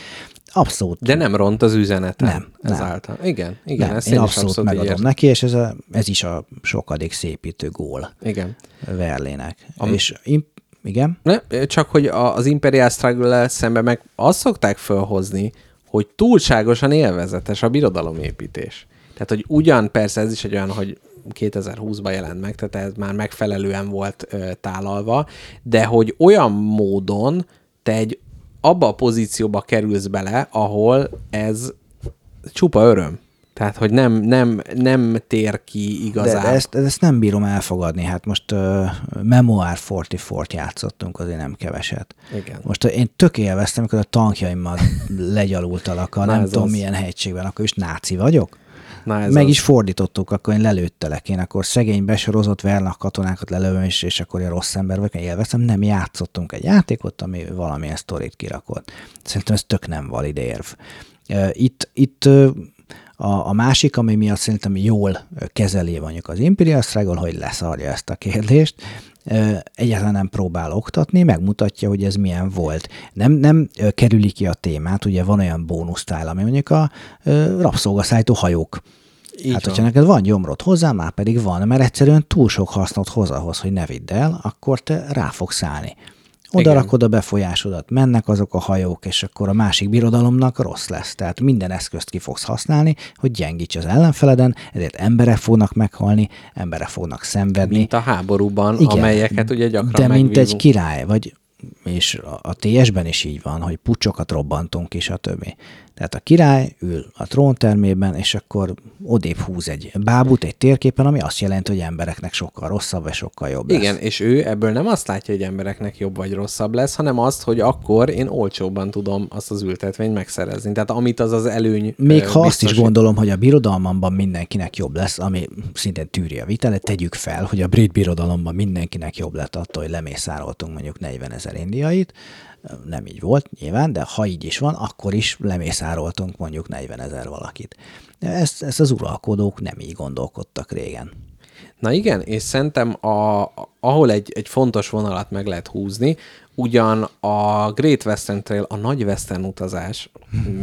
Abszolút. De nem ront az üzeneten. Nem. Ezáltal. Nem. Igen, igen. Nem. Ezt én, én abszolút, abszolút megadom ér. neki, és ez, a, ez is a sokadik szépítő gól. Igen. Wehrlének. Am- és imp- igen? Ne, csak, hogy a, az Imperial Struggle-el szemben meg azt szokták felhozni, hogy túlságosan élvezetes a birodalomépítés. Tehát, hogy ugyan persze ez is egy olyan, hogy kétezer-húszban jelent meg, tehát ez már megfelelően volt ö, tálalva, de hogy olyan módon te egy abba a pozícióba kerülsz bele, ahol ez csupa öröm. Tehát, hogy nem, nem, nem tér ki igazán. De ezt, ezt nem bírom elfogadni. Hát most uh, Memoir negyvennégyet játszottunk, azért nem keveset. Igen. Most én tök élveztem, amikor a tankjaimmal legyalultalak a nem tudom az. milyen hegységben, akkor is náci vagyok. Na, meg az. is fordítottuk, akkor én lelőttelek. Én akkor szegény besorozott vernak katonákat lelövöm, és, és akkor én rossz ember vagyok, én élveztem. Nem játszottunk egy játékot, ami valamilyen sztorit kirakott. Szerintem ez tök nem valid érv. Uh, itt... itt uh, A, a másik, ami miatt szerintem jól kezeli mondjuk az Imperial Struggle, hogy leszarja ezt a kérdést, egyáltalán nem próbál oktatni, megmutatja, hogy ez milyen volt. Nem, nem kerüli ki a témát, ugye van olyan bónusztál, ami mondjuk a rabszolgaszállító hajók. Így hát, van. Hogyha neked van gyomrod hozzá, már pedig van, mert egyszerűen túl sok hasznot hoz ahhoz, hogy ne vidd el, akkor te rá fogsz állni. Oda rakod a befolyásodat, mennek azok a hajók, és akkor a másik birodalomnak rossz lesz. Tehát minden eszközt ki fogsz használni, hogy gyengíts az ellenfeleden, ezért emberek fognak meghalni, emberek fognak szenvedni. Mint a háborúban, igen, amelyeket ugye gyakran megvívunk. De mint egy király, vagy, és a té es-ben is így van, hogy pucsokat robbantunk, és a többi. Tehát a király ül a tróntermében, és akkor odébb húz egy bábút egy térképen, ami azt jelenti, hogy embereknek sokkal rosszabb, vagy sokkal jobb lesz. Igen, és ő ebből nem azt látja, hogy embereknek jobb vagy rosszabb lesz, hanem azt, hogy akkor én olcsóbban tudom azt az ültetvényt megszerezni. Tehát amit az az előny... Még ha azt is gondolom, hogy a birodalmamban mindenkinek jobb lesz, ami szintén tűri a vitát, tegyük fel, hogy a brit birodalomban mindenkinek jobb lett attól, hogy lemészároltunk mondjuk negyvenezer indiait. Nem így volt nyilván, de ha így is van, akkor is lemészároltunk mondjuk negyvenezer valakit. Ezt, ezt az uralkodók nem így gondolkodtak régen. Na igen, és szerintem a, ahol egy, egy fontos vonalat meg lehet húzni, ugyan a Great Western Trail, a nagy Western utazás,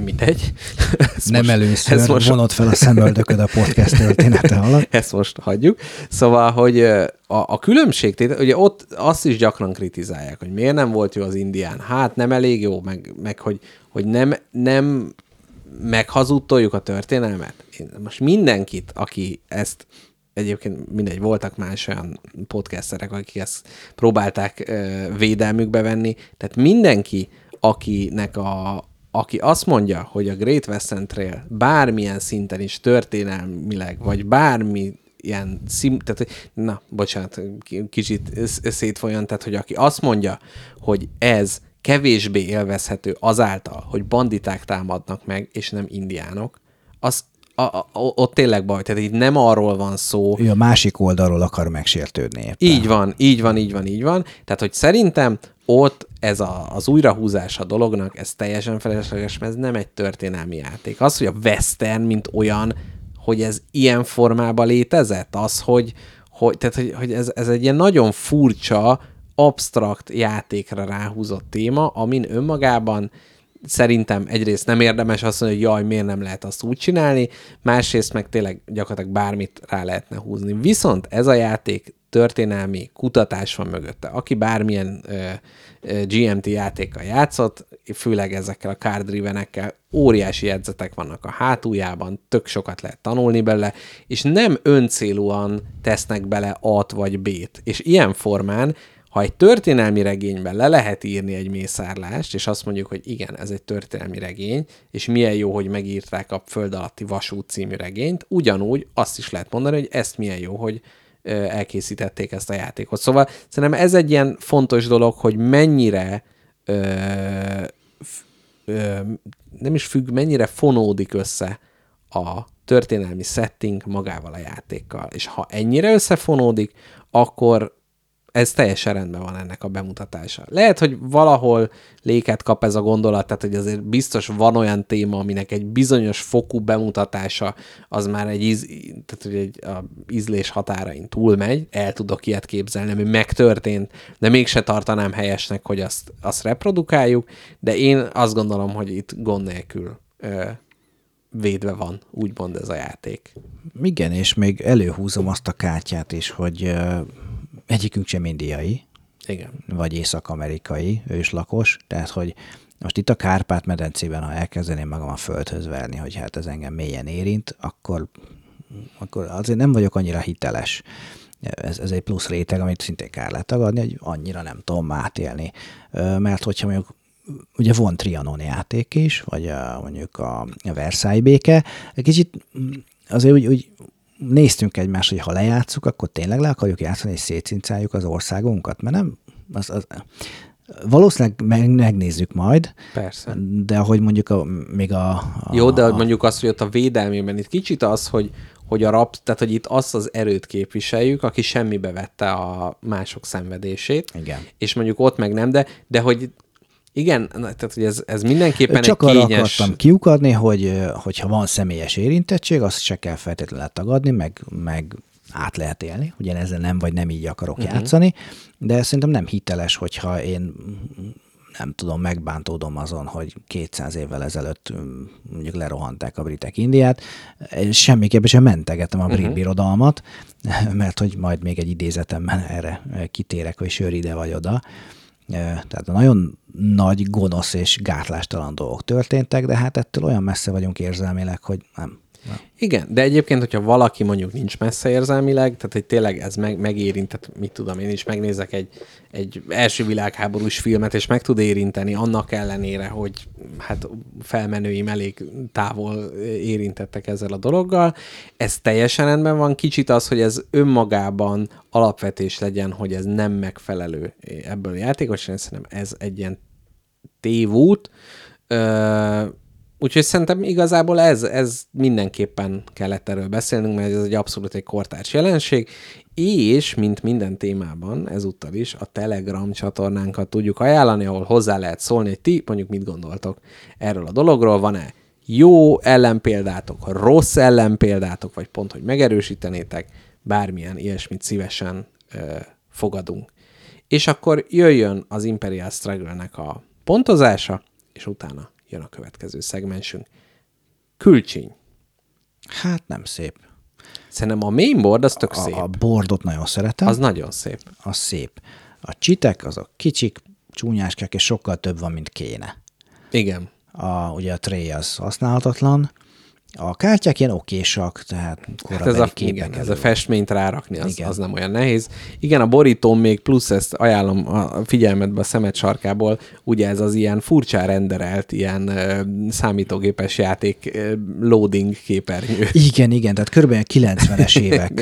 mindegy. Ezt nem most, először most... vonod fel a szemöldököd a podcast története alatt. Ezt most hagyjuk. Szóval, hogy a, a különbség, ugye ott azt is gyakran kritizálják, hogy miért nem volt jó az Indián. Hát nem elég jó, meg, meg hogy, hogy nem, nem meghazudtoljuk a történelmet. Én most mindenkit, aki ezt egyébként mindegy, voltak más olyan podcasterek, akik ezt próbálták védelmükbe venni. Tehát mindenki, akinek a, aki azt mondja, hogy a Great Western Trail bármilyen szinten is történelmileg, vagy bármi ilyen, szim, tehát, na, bocsánat, kicsit szétfolyan, tehát, hogy aki azt mondja, hogy ez kevésbé élvezhető azáltal, hogy banditák támadnak meg, és nem indiánok, az A, a, ott tényleg baj, tehát itt nem arról van szó. Ő a másik oldalról akar megsértődni éppen. Így van, így van, így van, így van. Tehát, hogy szerintem ott ez a, az újrahúzás a dolognak, ez teljesen felesleges, mert ez nem egy történelmi játék. Az, hogy a western, mint olyan, hogy ez ilyen formában létezett, az, hogy, hogy, tehát, hogy, hogy ez, ez egy ilyen nagyon furcsa, absztrakt játékra ráhúzott téma, amin önmagában szerintem egyrészt nem érdemes azt mondani, hogy jaj, miért nem lehet azt úgy csinálni, másrészt meg tényleg gyakorlatilag bármit rá lehetne húzni. Viszont ez a játék történelmi kutatás van mögötte. Aki bármilyen ö, ö, gé em té játékkal játszott, főleg ezekkel a card-drivenekkel, óriási jegyzetek vannak a hátuljában, tök sokat lehet tanulni bele, és nem öncélúan tesznek bele A-t vagy B-t. És ilyen formán, ha egy történelmi regényben le lehet írni egy mészárlást, és azt mondjuk, hogy igen, ez egy történelmi regény, és milyen jó, hogy megírták a Föld alatti vasút című regényt, ugyanúgy azt is lehet mondani, hogy ezt milyen jó, hogy elkészítették ezt a játékot. Szóval szerintem ez egy ilyen fontos dolog, hogy mennyire ö, ö, nem is függ, mennyire fonódik össze a történelmi setting magával a játékkal. És ha ennyire összefonódik, akkor ez teljesen rendben van ennek a bemutatása. Lehet, hogy valahol léket kap ez a gondolat, tehát hogy azért biztos van olyan téma, aminek egy bizonyos fokú bemutatása az már egy, íz, tehát, hogy egy a ízlés határain túlmegy, el tudok ilyet képzelni, ami megtörtént, de mégse tartanám helyesnek, hogy azt, azt reprodukáljuk, de én azt gondolom, hogy itt gond nélkül ö, védve van, úgymond ez a játék. Igen, és még előhúzom azt a kártyát is, hogy ö... egyikünk sem indiai, igen, vagy észak-amerikai őslakos, tehát hogy most itt a Kárpát-medencében, ha elkezdeném magam a földhöz verni, hogy hát ez engem mélyen érint, akkor, akkor azért nem vagyok annyira hiteles. Ez, ez egy plusz réteg, amit szintén kár lehet tagadni, hogy annyira nem tudom átélni. Mert hogyha mondjuk ugye von Trianon játék is, vagy a, mondjuk a Versailles béke, kicsit azért úgy, úgy néztünk egymást, hogy ha lejátszuk, akkor tényleg le akarjuk játszani, és szétszincáljuk az országunkat, mert nem, az, az, valószínűleg megnézzük majd. Persze. De hogy mondjuk a, még a, a... Jó, de mondjuk azt, hogy ott a védelmében itt kicsit az, hogy, hogy a rab, tehát hogy itt azt az erőt képviseljük, aki semmibe vette a mások szenvedését. Igen. És mondjuk ott meg nem, de, de hogy igen, tehát hogy ez, ez mindenképpen csak egy kényes... Csak arra akartam kiukadni, hogy ha van személyes érintettség, azt se kell feltétlenül tagadni, meg, meg át lehet élni. Ugyan ezzel nem vagy nem így akarok uh-huh. játszani, de szerintem nem hiteles, hogyha én nem tudom, megbántódom azon, hogy kétszáz évvel ezelőtt mondjuk lerohanták a britek Indiát. Semmiképpen sem mentegetem a brit uh-huh. birodalmat, mert hogy majd még egy idézetemben erre kitérek, hogy sör ide vagy oda. Tehát nagyon nagy, gonosz és gátlástalan dolgok történtek, de hát ettől olyan messze vagyunk érzelmileg, hogy nem. nem. Igen, de egyébként, hogyha valaki mondjuk nincs messze érzelmileg, tehát hogy tényleg ez meg, megérintett, mit tudom, én is megnézek egy, egy első világháborús filmet, és meg tud érinteni annak ellenére, hogy hát felmenőim elég távol érintettek ezzel a dologgal. Ez teljesen rendben van, kicsit az, hogy ez önmagában alapvetés legyen, hogy ez nem megfelelő ebből a játékos, és szerintem ez egy ilyen tévút. Ö- Úgyhogy szerintem igazából ez, ez mindenképpen kellett erről beszélnünk, mert ez egy abszolút egy kortárs jelenség, és mint minden témában ezúttal is a Telegram csatornánkat tudjuk ajánlani, ahol hozzá lehet szólni, hogy ti mondjuk mit gondoltok erről a dologról, van-e jó ellenpéldátok, rossz ellenpéldátok, vagy pont, hogy megerősítenétek, bármilyen ilyesmit szívesen ö, fogadunk. És akkor jöjjön az Imperial Struggle-nek a pontozása, és utána jön a következő szegmensünk. Külcsíny. Hát nem szép. Szerintem a mainboard az tök a, szép. A boardot nagyon szeretem. Az nagyon szép. Az szép. A csitek azok kicsik, csúnyáskák, és sokkal több van, mint kéne. Igen. A, ugye a tray az használhatatlan. A kártyák ilyen okésak, tehát korabeli hát képek. Ez a festményt rárakni, az, az nem olyan nehéz. Igen, a borítón még plusz, ezt ajánlom a figyelmetbe a szemed sarkából, ugye ez az ilyen furcsán renderelt, ilyen ö, számítógépes játék ö, loading képernyő. Igen, igen, tehát körülbelül kilencvenes évek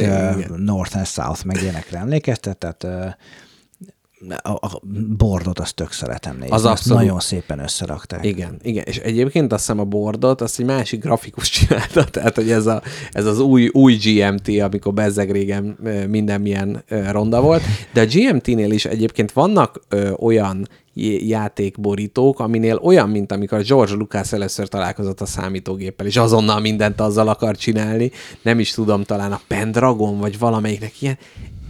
North and South meg ilyenekre emlékeztet, tehát ö, a bordot azt tök szeretem nézni. Az abszolút. Nagyon szépen összerakták. Igen, igen. És egyébként azt hiszem a bordot, azt egy másik grafikus csinálta, tehát hogy ez, a, ez az új, új gé em té, amikor bezzeg régen minden milyen ronda volt, de a gé em té-nél is egyébként vannak ö, olyan játékborítók, aminél olyan, mint amikor George Lucas először találkozott a számítógéppel, és azonnal mindent azzal akar csinálni, nem is tudom, talán a Pendragon, vagy valamelyiknek ilyen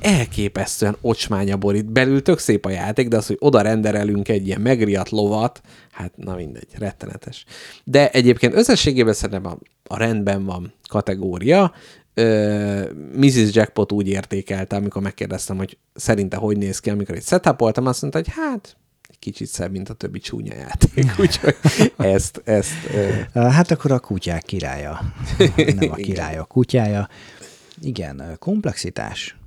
elképesztően ocsmánya borít. Belül tök szép a játék, de az, hogy oda renderelünk egy ilyen megriadt lovat, hát na mindegy, rettenetes. De egyébként összességében szerintem a, a rendben van kategória. Ö, missziz Jackpot úgy értékelte, amikor megkérdeztem, hogy szerinte hogy néz ki, amikor itt setupoltam, azt mondta, hogy hát kicsit szebb, mint a többi csúnya játék. Úgyhogy ezt, ezt... Ö... Hát akkor a kutyák királya. Nem a király, a kutyája. Igen, komplexitás.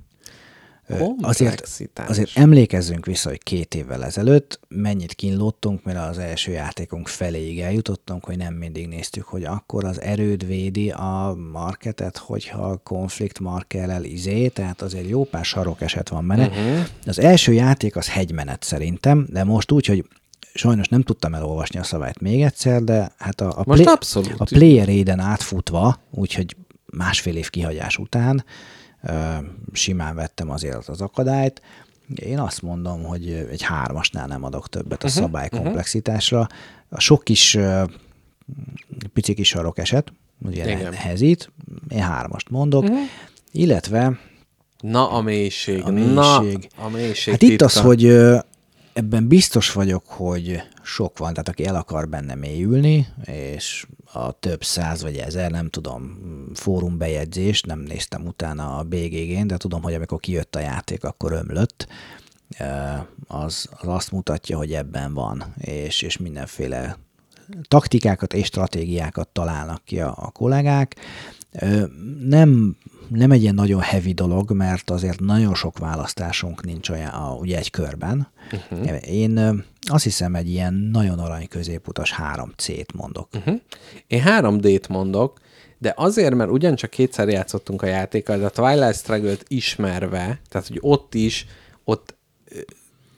Azért, azért emlékezzünk vissza, hogy két évvel ezelőtt mennyit kínlódtunk, mert az első játékunk feléig eljutottunk, hogy nem mindig néztük, hogy akkor az erőd védi a marketet, hogyha konflikt markerrel izé, tehát azért jó pár sarokeset van benne. Uh-huh. Az első játék az hegymenet szerintem, de most úgy, hogy sajnos nem tudtam elolvasni a szabályt még egyszer, de hát a, a, play, a Player Aid-en átfutva, úgyhogy másfél év kihagyás után simán vettem azért az akadályt. Én azt mondom, hogy egy hármasnál nem adok többet a uh-huh, szabálykomplexitásra. Uh-huh. A sok kis pici kis sarok eset, ugye hezít, én hármast mondok, uh-huh. illetve na a mélység, a mélység. Na, a mélység hát titka. Itt az, hogy ebben biztos vagyok, hogy sok van, tehát aki el akar benne mélyülni, és a több száz vagy ezer, nem tudom, fórumbejegyzést, nem néztem utána a bé gé gén, de tudom, hogy amikor kijött a játék, akkor ömlött, az, az azt mutatja, hogy ebben van, és, és mindenféle taktikákat és stratégiákat találnak ki a, a kollégák, Nem, nem egy ilyen nagyon heavy dolog, mert azért nagyon sok választásunk nincs olyan, ugye egy körben. Uh-huh. Én azt hiszem egy ilyen nagyon arany középutas három cé-t mondok. Uh-huh. Én három dé-t mondok, de azért, mert ugyancsak kétszer játszottunk a játékkal, de a Twilight Struggle-t ismerve, tehát hogy ott is, ott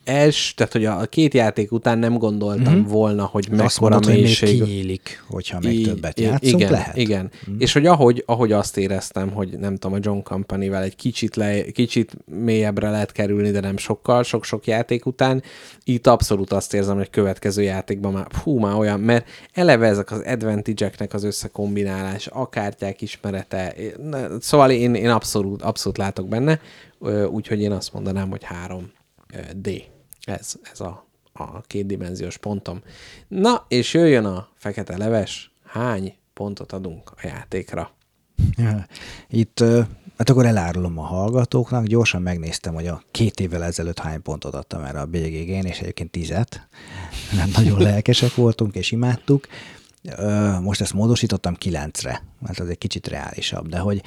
els, tehát hogy a két játék után nem gondoltam mm-hmm. volna, hogy mekkora mélység. Még kinyílik, hogyha még I- többet játszunk, igen, lehet. Igen, mm. És hogy ahogy, ahogy azt éreztem, hogy nem tudom, a John Company-vel egy kicsit, le, kicsit mélyebbre lehet kerülni, de nem sokkal, sok-sok játék után, itt abszolút azt érzem, hogy következő játékban már, hú, már olyan, mert eleve ezek az advantage-eknek az összekombinálás, a kártyák ismerete, szóval én, én abszolút, abszolút látok benne, úgyhogy én azt mondanám, hogy három dé. Ez, ez a, a kétdimenziós pontom. Na, és jöjjön a fekete leves. Hány pontot adunk a játékra? Itt, hát akkor elárulom a hallgatóknak. Gyorsan megnéztem, hogy a két évvel ezelőtt hány pontot adtam erre a bé gé gén, és egyébként tízet. Nem nagyon lelkesek voltunk, és imádtuk. Most ezt módosítottam kilencre, mert az egy kicsit reálisabb, de hogy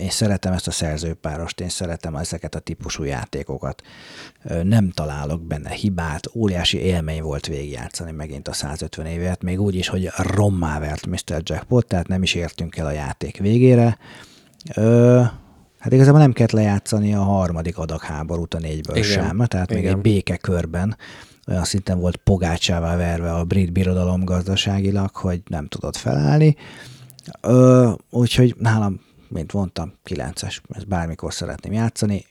én szeretem ezt a szerzőpárost, én szeretem ezeket a típusú játékokat. Nem találok benne hibát, óriási élmény volt végigjátszani megint a százötven évet, még úgy is, hogy rommá vert miszter Jackpot, tehát nem is értünk el a játék végére. Ö, hát igazából nem kellett lejátszani a harmadik adag háborút a négyből igen, sem, tehát igen. Még egy békekörben olyan szinten volt pogácsává verve a brit birodalom gazdaságilag, hogy nem tudott felállni. Ö, úgyhogy nálam mint mondtam, kilences, ezt bármikor szeretném játszani,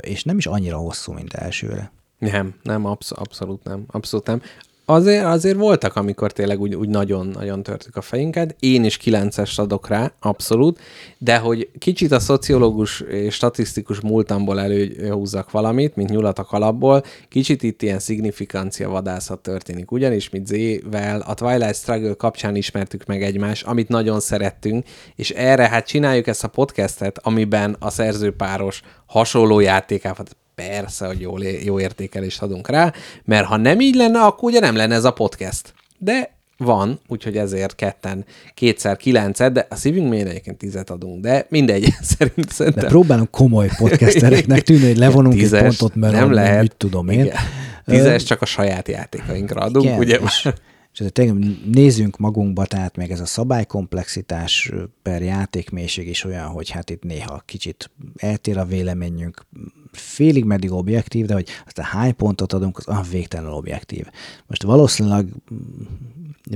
és nem is annyira hosszú, mint elsőre. Nem, nem, absz- abszolút nem, abszolút nem. Azért, azért voltak, amikor tényleg úgy, úgy nagyon-nagyon törtük a fejünket, én is kilences adok rá, abszolút, de hogy kicsit a szociológus és statisztikus múltamból előhúzzak valamit, mint nyulat a kalapból, kicsit itt ilyen szignifikancia vadászat történik, ugyanis mi Z-vel a Twilight Struggle kapcsán ismertük meg egymást, amit nagyon szerettünk, és erre hát csináljuk ezt a podcastet, amiben a szerzőpáros hasonló játékát, persze, hogy jól, jó értékelést adunk rá, mert ha nem így lenne, akkor ugye nem lenne ez a podcast. De van, úgyhogy ezért ketten kétszer kilencet, de a szívünk mélyén egyébként tízet adunk, de mindegy, szerint szerintem. De próbálunk komoly podcastereknek tűnni, hogy levonunk tízes, egy pontot, mert nem lehet, mit tudom én. Igen. Tízes csak a saját játékainkra adunk, igen, ugye? És, és tényleg nézzünk magunkba, tehát még ez a szabálykomplexitás per játékmélység is olyan, hogy hát itt néha kicsit eltér a véleményünk, félig meddig objektív, de hogy aztán hány pontot adunk, az ah, végtelenül objektív. Most valószínűleg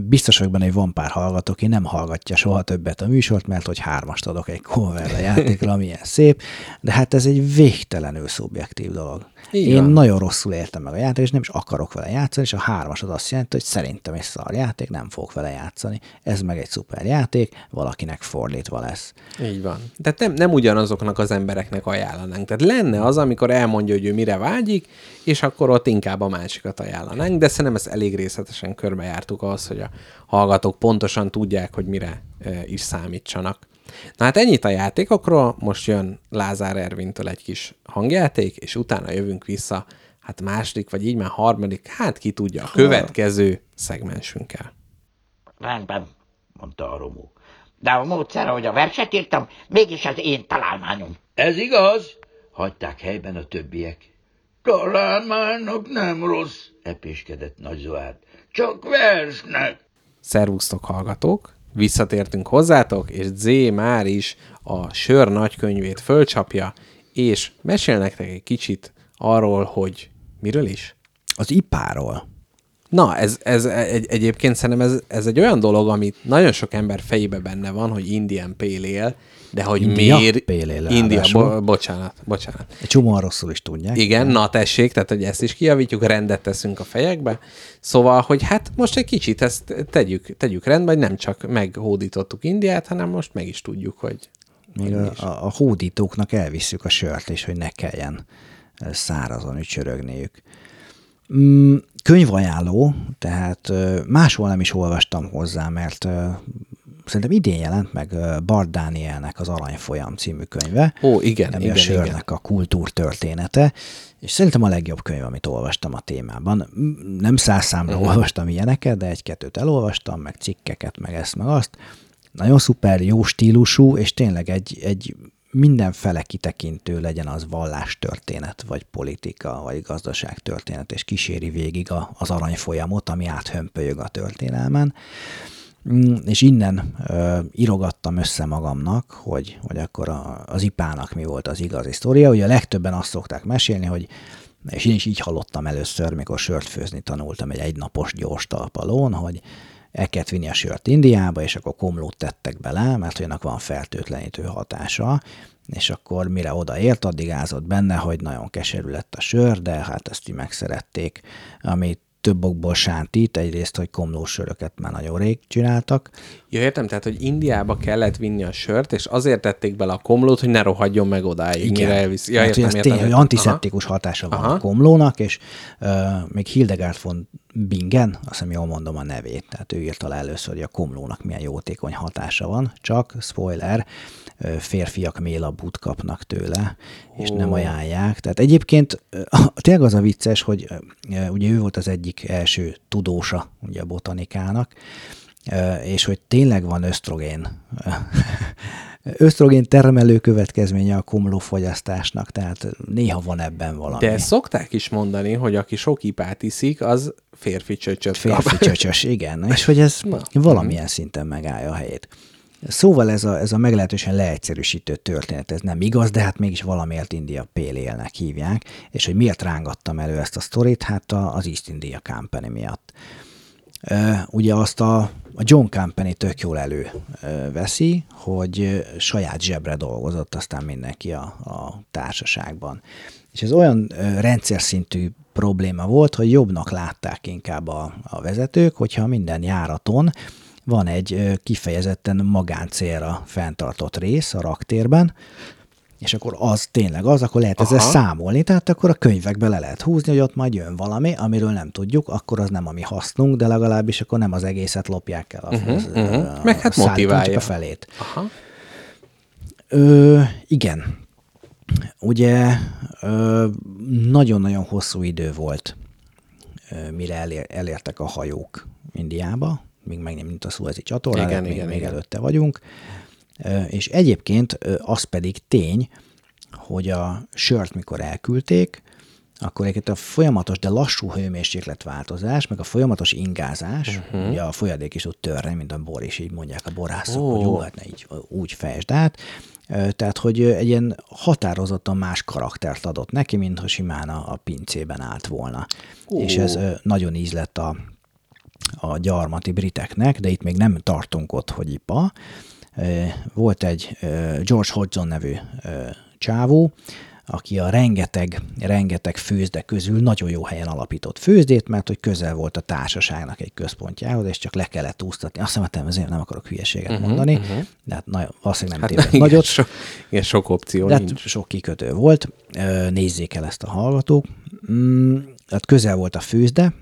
biztos vagyok benne, hogy van pár hallgató, aki nem hallgatja soha többet a műsort, mert hogy hármast adok egy Cole Wehrle játékra, milyen szép, de hát ez egy végtelenül szubjektív dolog. Igen. Én nagyon rosszul értem meg a játékot, és nem is akarok vele játszani, és a hármas az azt jelenti, hogy szerintem egy szar játék, nem fogok vele játszani. Ez meg egy szuper játék, valakinek fordítva lesz. Így van. Tehát nem, nem ugyanazoknak az embereknek ajánlanánk. Tehát lenne az, amikor elmondja, hogy ő mire vágyik, és akkor ott inkább a másikat ajánlanánk, de szerintem ezt elég részletesen körbejártuk ahhoz, hogy a hallgatók pontosan tudják, hogy mire is számítsanak. Na hát ennyit a játékokról, most jön Lázár Ervintől egy kis hangjáték, és utána jövünk vissza, hát második, vagy így már harmadik, hát ki tudja, a következő szegmensünkkel. Rendben, mondta a Romó. De a módszere, hogy a verset írtam, mégis az én találmányom. Ez igaz? Hagyták helyben a többiek. Találmánynak nem rossz, epéskedett Nagy Zoárd. Csak versnek. Szervusztok, hallgatók! Visszatértünk hozzátok, és Z már is a sör nagykönyvét fölcsapja, és mesél nektek egy kicsit arról, hogy miről is? Az i pé á-ról. Na, ez, ez egy, egyébként szerintem ez, ez egy olyan dolog, amit nagyon sok ember fejébe benne van, hogy Indian Pale Ale, de hogy India miért... Pale Ale, India, bo- bocsánat, bocsánat. Egy csomóan rosszul is tudják. Igen, de. Na tessék, tehát hogy ezt is kijavítjuk, rendet teszünk a fejekbe. Szóval, hogy hát most egy kicsit ezt tegyük, tegyük rendbe, hogy nem csak meghódítottuk Indiát, hanem most meg is tudjuk, hogy... Még a, a, a hódítóknak elvisszük a sört, és hogy ne kelljen szárazon ücsörögniük. Mm, könyvajánló, tehát máshol nem is olvastam hozzá, mert szerintem idén jelent meg Bart Dánielnek az Aranyfolyam című könyve. Ó, igen, igen, a sörnek igen. A kultúrtörténete, és szerintem a legjobb könyv, amit olvastam a témában. Nem száz számra olvastam ilyeneket, de egy-kettőt elolvastam, meg cikkeket, meg ezt, meg azt. nagyon szuper, jó stílusú, és tényleg egy, egy mindenfele kitekintő, legyen az vallástörténet, vagy politika, vagy gazdaságtörténet, és kíséri végig a, az aranyfolyamot, ami áthömpölyög a történelmen. És innen ö, írogattam össze magamnak, hogy, hogy akkor a, az i pé á-nak mi volt az igazi sztoria. Ugye a legtöbben azt szokták mesélni, hogy, és én is így hallottam először, mikor sört főzni tanultam egy egynapos gyors talpalón, hogy el kellett vinni a sört Indiába, és akkor komlót tettek bele, mert annak van fertőtlenítő hatása, és akkor mire odaért, addig ázott benne, hogy nagyon keserű lett a sör, de hát ezt így megszerették, amit több okból sántít, egyrészt, hogy komlós söröket már nagyon rég csináltak. Ja, értem, tehát, hogy Indiába kellett vinni a sört, és azért tették bele a komlót, hogy ne rohadjon meg odáig, igen, mire elviszi. Ja, hát, értem, értem, tény, hogy antiszeptikus hatása van, aha, a komlónak, és uh, még Hildegard von Bingen, azt hiszem jól mondom a nevét, tehát ő írt alá először, hogy a komlónak milyen jótékony hatása van, csak, spoiler, férfiak mélabút kapnak tőle, és oh. nem ajánlják. Tehát egyébként tényleg az a vicces, hogy ugye ő volt az egyik első tudósa ugye a botanikának, és hogy tényleg van ösztrogén. Ösztrogén termelő következménye a komlófogyasztásnak, tehát néha van ebben valami. De szokták is mondani, hogy aki sok ipát iszik, az férfi csöcsöt Férfi kap. Csöcsös, igen. És hogy ez Na. valamilyen szinten megállja a helyét. Szóval ez a, ez a meglehetősen leegyszerűsítő történet, ez nem igaz, de hát mégis valamiért India Pale-élnek hívják, és hogy miért rángattam elő ezt a sztorit, hát az East India Company miatt. Ugye azt a, a John Company tök jól előveszi, hogy saját zsebre dolgozott aztán mindenki a, a társaságban. És ez olyan rendszer szintű probléma volt, hogy jobbnak látták inkább a, a vezetők, hogyha minden járaton van egy kifejezetten magáncélra fenntartott rész a raktérben, és akkor az tényleg az, akkor lehet ezzel Aha. számolni, tehát akkor a könyvekbe le lehet húzni, hogy ott majd jön valami, amiről nem tudjuk, akkor az nem a mi hasznunk, de legalábbis akkor nem az egészet lopják el a, uh-huh, az, uh-huh. Meg hát motiválja. Csak a felét. Aha. Ö, igen. Ugye ö, nagyon-nagyon hosszú idő volt, ö, mire elér, elértek a hajók Indiába, még meg nem mint a Szuezi csatorna, igen, még, igen, még igen. előtte vagyunk. És egyébként az pedig tény, hogy a sört mikor elküldték, akkor egyébként a folyamatos, de lassú hőmérsékletváltozás, meg a folyamatos ingázás, uh-huh. ugye a folyadék is tud törni, mint a bor is, így mondják a borászok, oh. hogy jó, hát ne így, úgy fejtsd át. Tehát, hogy egy ilyen határozottan más karaktert adott neki, mintha simán a, a pincében állt volna. Oh. És ez nagyon íz lett a a gyarmati briteknek, de itt még nem tartunk ott, hogy i pé á. Volt egy George Hodgson nevű csávó, aki a rengeteg, rengeteg főzde közül nagyon jó helyen alapított főzdét, mert hogy közel volt a társaságnak egy központjához, és csak le kellett úsztatni. Azt hiszem, azért nem akarok hülyeséget uh-huh, mondani, uh-huh. de hát na, valószínűleg nem hát tévedt nagyot. So, igen, sok opció de nincs. Sok kikötő volt. Nézzék el ezt a hallgatók. Mm. Tehát közel volt a főzde,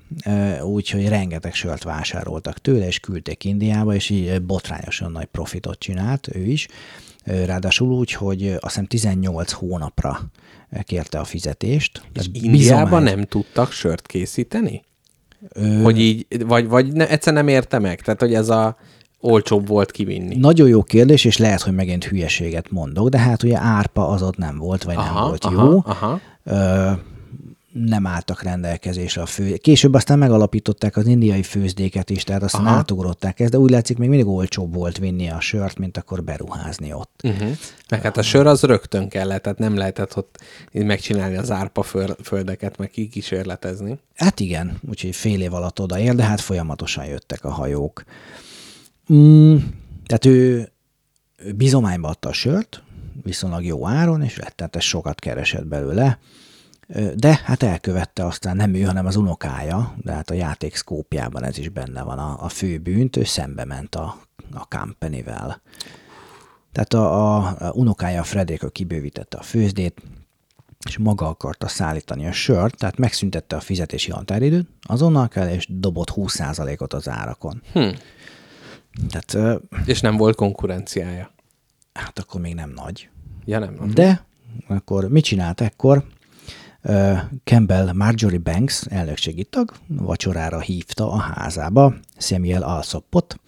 úgyhogy rengeteg sört vásároltak tőle, és küldték Indiába, és így botrányosan nagy profitot csinált ő is. Ráadásul úgy, hogy azt hiszem tizennyolc hónapra kérte a fizetést. És Indiában nem tudtak sört készíteni? Ö... Hogy így, vagy, vagy ne, egyszer nem érte meg? Tehát, hogy ez a... olcsóbb volt kivinni. Nagyon jó kérdés, és lehet, hogy megint hülyeséget mondok, de hát ugye árpa az ott nem volt, vagy aha, nem volt aha, jó. Aha. Ö... nem álltak rendelkezésre a fő. Később aztán megalapították az indiai főzdéket is, tehát aztán Aha. átugrották ezt, de úgy látszik, még mindig olcsóbb volt vinni a sört, mint akkor beruházni ott. Uh-huh. Meg hát a sör az rögtön kellett, tehát nem lehetett ott megcsinálni az árpa földeket, meg kikísérletezni. Hát igen, úgyhogy fél év alatt odaér, de hát folyamatosan jöttek a hajók. Mm, tehát ő, ő bizományba adta a sört, viszonylag jó áron, és rettenetes sokat keresett belőle. De hát elkövette aztán nem ő, hanem az unokája, de hát a játék szkópjában ez is benne van a, a fő bűnt, ő szembe ment a, a Companyvel. Tehát a, a, a unokája, a Frederik, ő kibővítette a főzdét, és maga akarta szállítani a sört, tehát megszüntette a fizetési határidőt, azonnal kell, és dobott húsz százalékot az árakon. Hm. Tehát, és nem volt konkurenciája? Hát akkor még nem nagy. Ja, nem. Uh-huh. De akkor mit csinált ekkor? Campbell Marjorie Banks elnökségi tag vacsorára hívta a házába Samuel Alsopot,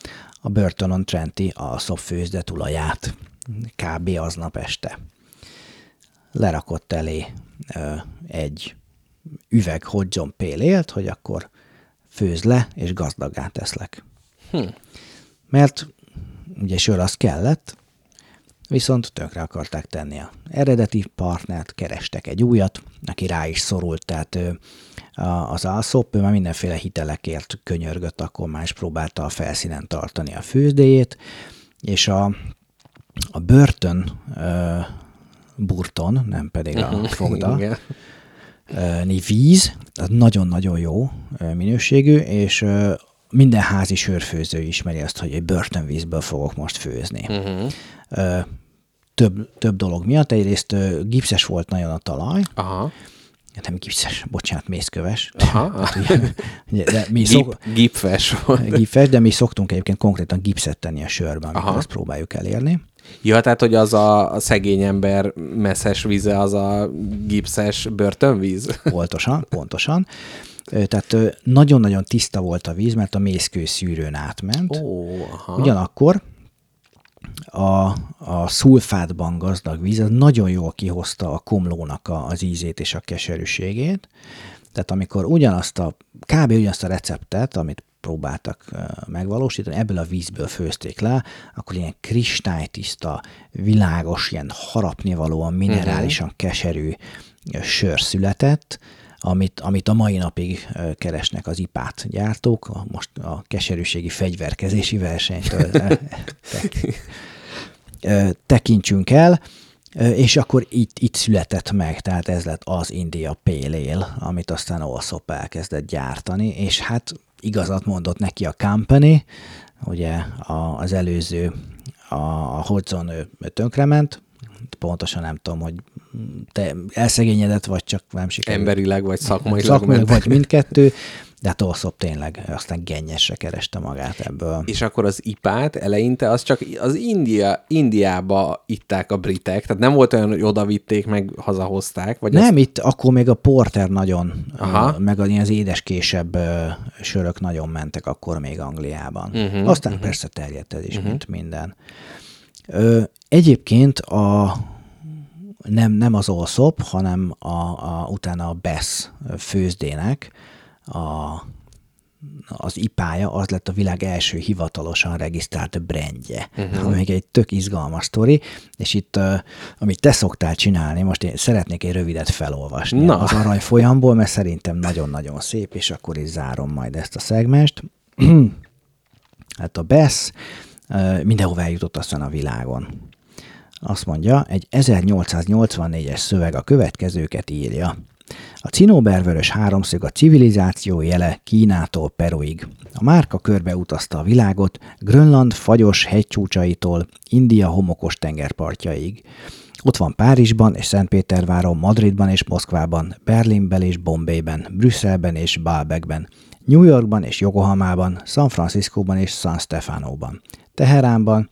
a Burton-on-Trenti alszobfőzde tulaját, kb. Aznap este. Lerakott elé ö, egy üveg Hodgson pélélt, hogy akkor főz le, és gazdagá teszlek. Hm. Mert ugye sör az kellett, viszont tönkre akarták tenni a eredeti partnert, kerestek egy újat, aki rá is szorult, tehát az Alsop, ő már mindenféle hitelekért könyörgött, akkor már is próbálta a felszínen tartani a főzdéjét, és a, a Burton uh, Burton, nem pedig a fogda, uh, víz, az nagyon-nagyon jó minőségű, és uh, minden házi sörfőző ismeri azt, hogy egy Burton vízből fogok most főzni. Uh-huh. Ö, több, több dolog miatt. Egyrészt ö, gipszes volt nagyon a talaj. Aha. Nem gipszes, bocsánat, mészköves. Aha. De mi szok... Gip, gipfes volt. Gipfes, de mi szoktunk egyébként konkrétan gipszet tenni a sörben, amikor azt próbáljuk elérni. Ja, tehát, hogy az a szegény ember messzes víze, az a gipszes börtönvíz? Pontosan, pontosan. Tehát nagyon-nagyon tiszta volt a víz, mert a mészkő szűrőn átment. Ó, aha. Ugyanakkor a, a szulfátban gazdag víz az nagyon jól kihozta a komlónak a, az ízét és a keserűségét. Tehát amikor ugyanazt a, kb. Ugyanazt a receptet, amit próbáltak megvalósítani, ebből a vízből főzték le, akkor ilyen kristálytiszta, világos, ilyen harapnivalóan, minerálisan keserű sör született, Amit, amit a mai napig keresnek az i pát gyártók, a, most a keserűségi fegyverkezési versenytől tekintsünk el, és akkor itt, itt született meg, tehát ez lett az India Pale Ale, amit aztán Alsop elkezdett gyártani, és hát igazat mondott neki a Company, ugye az előző, a Hodgson tönkrement, pontosan nem tudom, hogy te elszegényedett vagy, csak nem sikerült. Emberileg vagy szakmailag. Szakmailag vagy mindkettő, de hát Alsop tényleg aztán gennyesre kereste magát ebből. És akkor az i pát eleinte az csak az India, Indiába itták a britek, tehát nem volt olyan, hogy odavitték, meg hazahozták? Vagy nem, az... itt akkor még a porter nagyon, aha, meg az édeskésebb sörök nagyon mentek akkor még Angliában. Uh-huh, aztán uh-huh. persze terjedt ez is, uh-huh. mint minden. Ö, egyébként a nem, nem az Alsop, hanem a, a, utána a Bass főzdének a, az i pája, az lett a világ első hivatalosan regisztrált brandje. Uh-huh. Ami egy tök izgalmas sztori, és itt, amit te szoktál csinálni, most én szeretnék egy rövidet felolvasni Na. az arany folyamból, mert szerintem nagyon-nagyon szép, és akkor is zárom majd ezt a szegmest. Hát a Bass mindenhova eljutott aztán a világon. Azt mondja, egy ezernyolcszáznyolcvannégyes szöveg a következőket írja. A cinóbervörös háromszög a civilizáció jele Kínától Peruig. A márka körbe utazta a világot, Grönland fagyos hegycsúcsaitól India homokos tengerpartjaig. Ott van Párizsban és Szentpéterváron, Madridban és Moszkvában, Berlinben és Bombayben, Brüsszelben és Baalbekben, New Yorkban és Yokohamában, San Franciscóban és San Stefanóban, Teheránban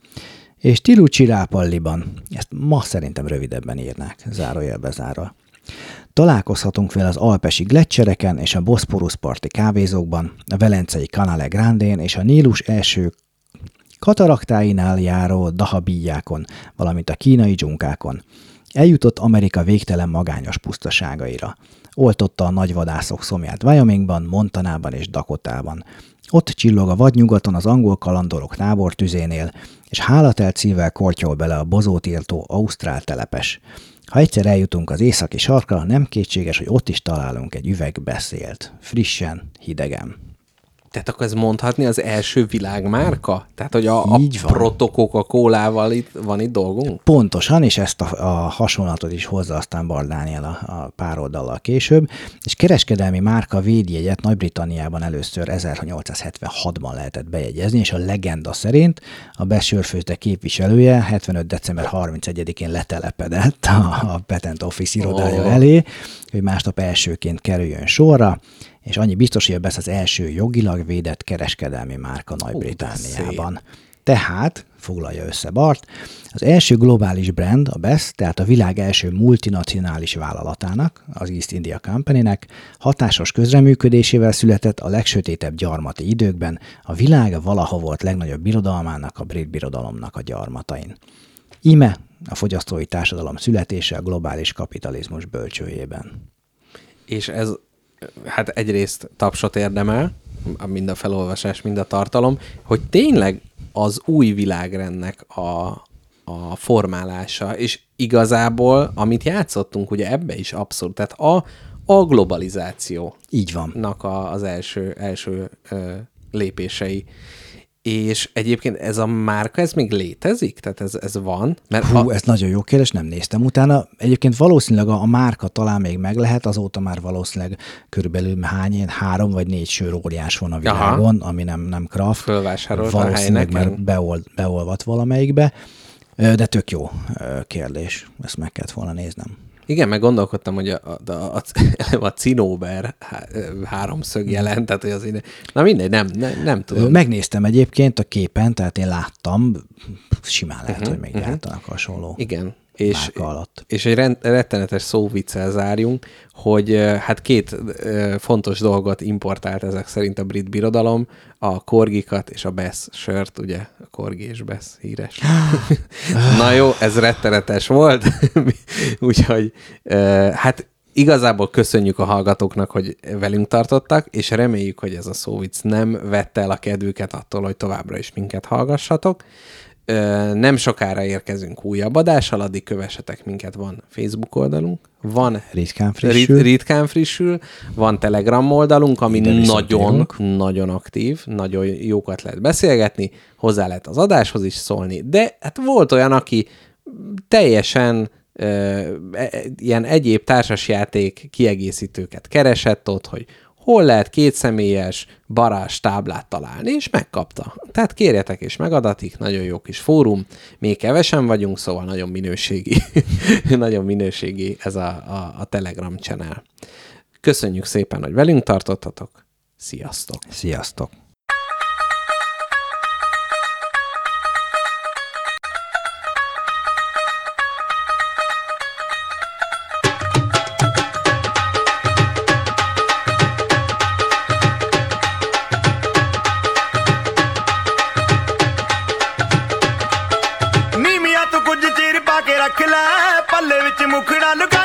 és Tiruchirappalliban. Ezt ma szerintem rövidebben írnák, zárójelbe zárva. Találkozhatunk vele az alpesi gleccsereken és a Boszporusz-parti kávézókban, a velencei Canale Grandén és a Nílus első kataraktáinál járó dahabíjákon, valamint a kínai dzsunkákon. Eljutott Amerika végtelen magányos pusztaságaira. Oltotta a nagyvadászok szomját Wyomingban, Montanában és Dakotában. Ott csillog a vadnyugaton az angol kalandorok tábortüzénél, és hálatelt szívvel kortyol bele a bozót írtó ausztrál telepes. Ha egyszer eljutunk az északi sarkra, nem kétséges, hogy ott is találunk egy üveg beszélt. Frissen, hidegen. Tehát akkor ez mondhatni az első világmárka? Tehát, hogy a, a protokok a kólával itt, van itt dolgunk? Pontosan, és ezt a, a hasonlatot is hozza aztán Bart Dániel a, a pár oldallal később, és kereskedelmi márka védjegyet Nagy-Britanniában először ezernyolcszázhetvenhatban lehetett bejegyezni, és a legenda szerint a Bass sörfőzde képviselője hetvenöt december harmincegyedikén letelepedett a, a Patent Office irodája oh. elé, hogy másnap elsőként kerüljön sorra, és annyi biztos, hogy a Bass az első jogilag védett kereskedelmi márka Nagy-Britanniában. Tehát, foglalja össze Bart, az első globális brand, a Bass, tehát a világ első multinacionális vállalatának, az East India Companynek hatásos közreműködésével született a legsötétebb gyarmati időkben a világ valaha volt legnagyobb birodalmának, a brit birodalomnak a gyarmatain. Íme a fogyasztói társadalom születése a globális kapitalizmus bölcsőjében. És ez hát egyrészt tapsot érdemel, mind a felolvasás, mind a tartalom, hogy tényleg az új világrendnek a, a formálása, és igazából, amit játszottunk, ugye ebbe is abszolút, tehát a, a globalizáció. Így vannak a, az első, első ö, lépései. És egyébként ez a márka, ez még létezik? Tehát ez, ez van? Mert Hú, a... ez nagyon jó kérdés, nem néztem utána. Egyébként valószínűleg a, a márka talán még meg lehet, azóta már valószínűleg körülbelül hány ilyen, három vagy négy sör óriás van a világon, aha, ami nem, nem craft. Fölvásárolt a helynek. Valószínűleg beol, beolvat valamelyikbe, de tök jó kérdés. Ezt meg kellett volna néznem. Igen, meg gondolkodtam, hogy a, a, a, a cinóber háromszög jelent, tehát hogy az én... Na mindegy, nem, nem, nem tudom. Megnéztem egyébként a képen, tehát én láttam, simán lehet, uh-huh, hogy még uh-huh. gyártanak hasonló. Igen. És, és egy rend, rettenetes szóviccel zárjunk, hogy hát két fontos dolgot importált ezek szerint a brit birodalom, a korgikat és a Bass sört, ugye? A korgi és Bass híres. Na jó, ez rettenetes volt, úgyhogy hát igazából köszönjük a hallgatóknak, hogy velünk tartottak, és reméljük, hogy ez a szóvic nem vette el a kedvüket attól, hogy továbbra is minket hallgassatok. Nem sokára érkezünk újabb adással, addig kövessetek minket, van Facebook oldalunk, van ritkán frissül, rit- ritkán frissül van Telegram oldalunk, ami nagyon, nagyon aktív, nagyon jókat lehet beszélgetni, hozzá lehet az adáshoz is szólni, de hát volt olyan, aki teljesen e, ilyen egyéb társasjáték kiegészítőket keresett ott, hogy hol lehet kétszemélyes barázs táblát találni, és megkapta. Tehát kérjetek és megadatik, nagyon jó kis fórum, még kevesen vagyunk, szóval nagyon minőségi, nagyon minőségi ez a, a, a Telegram channel. Köszönjük szépen, hogy velünk tartottatok, sziasztok! Sziasztok! Look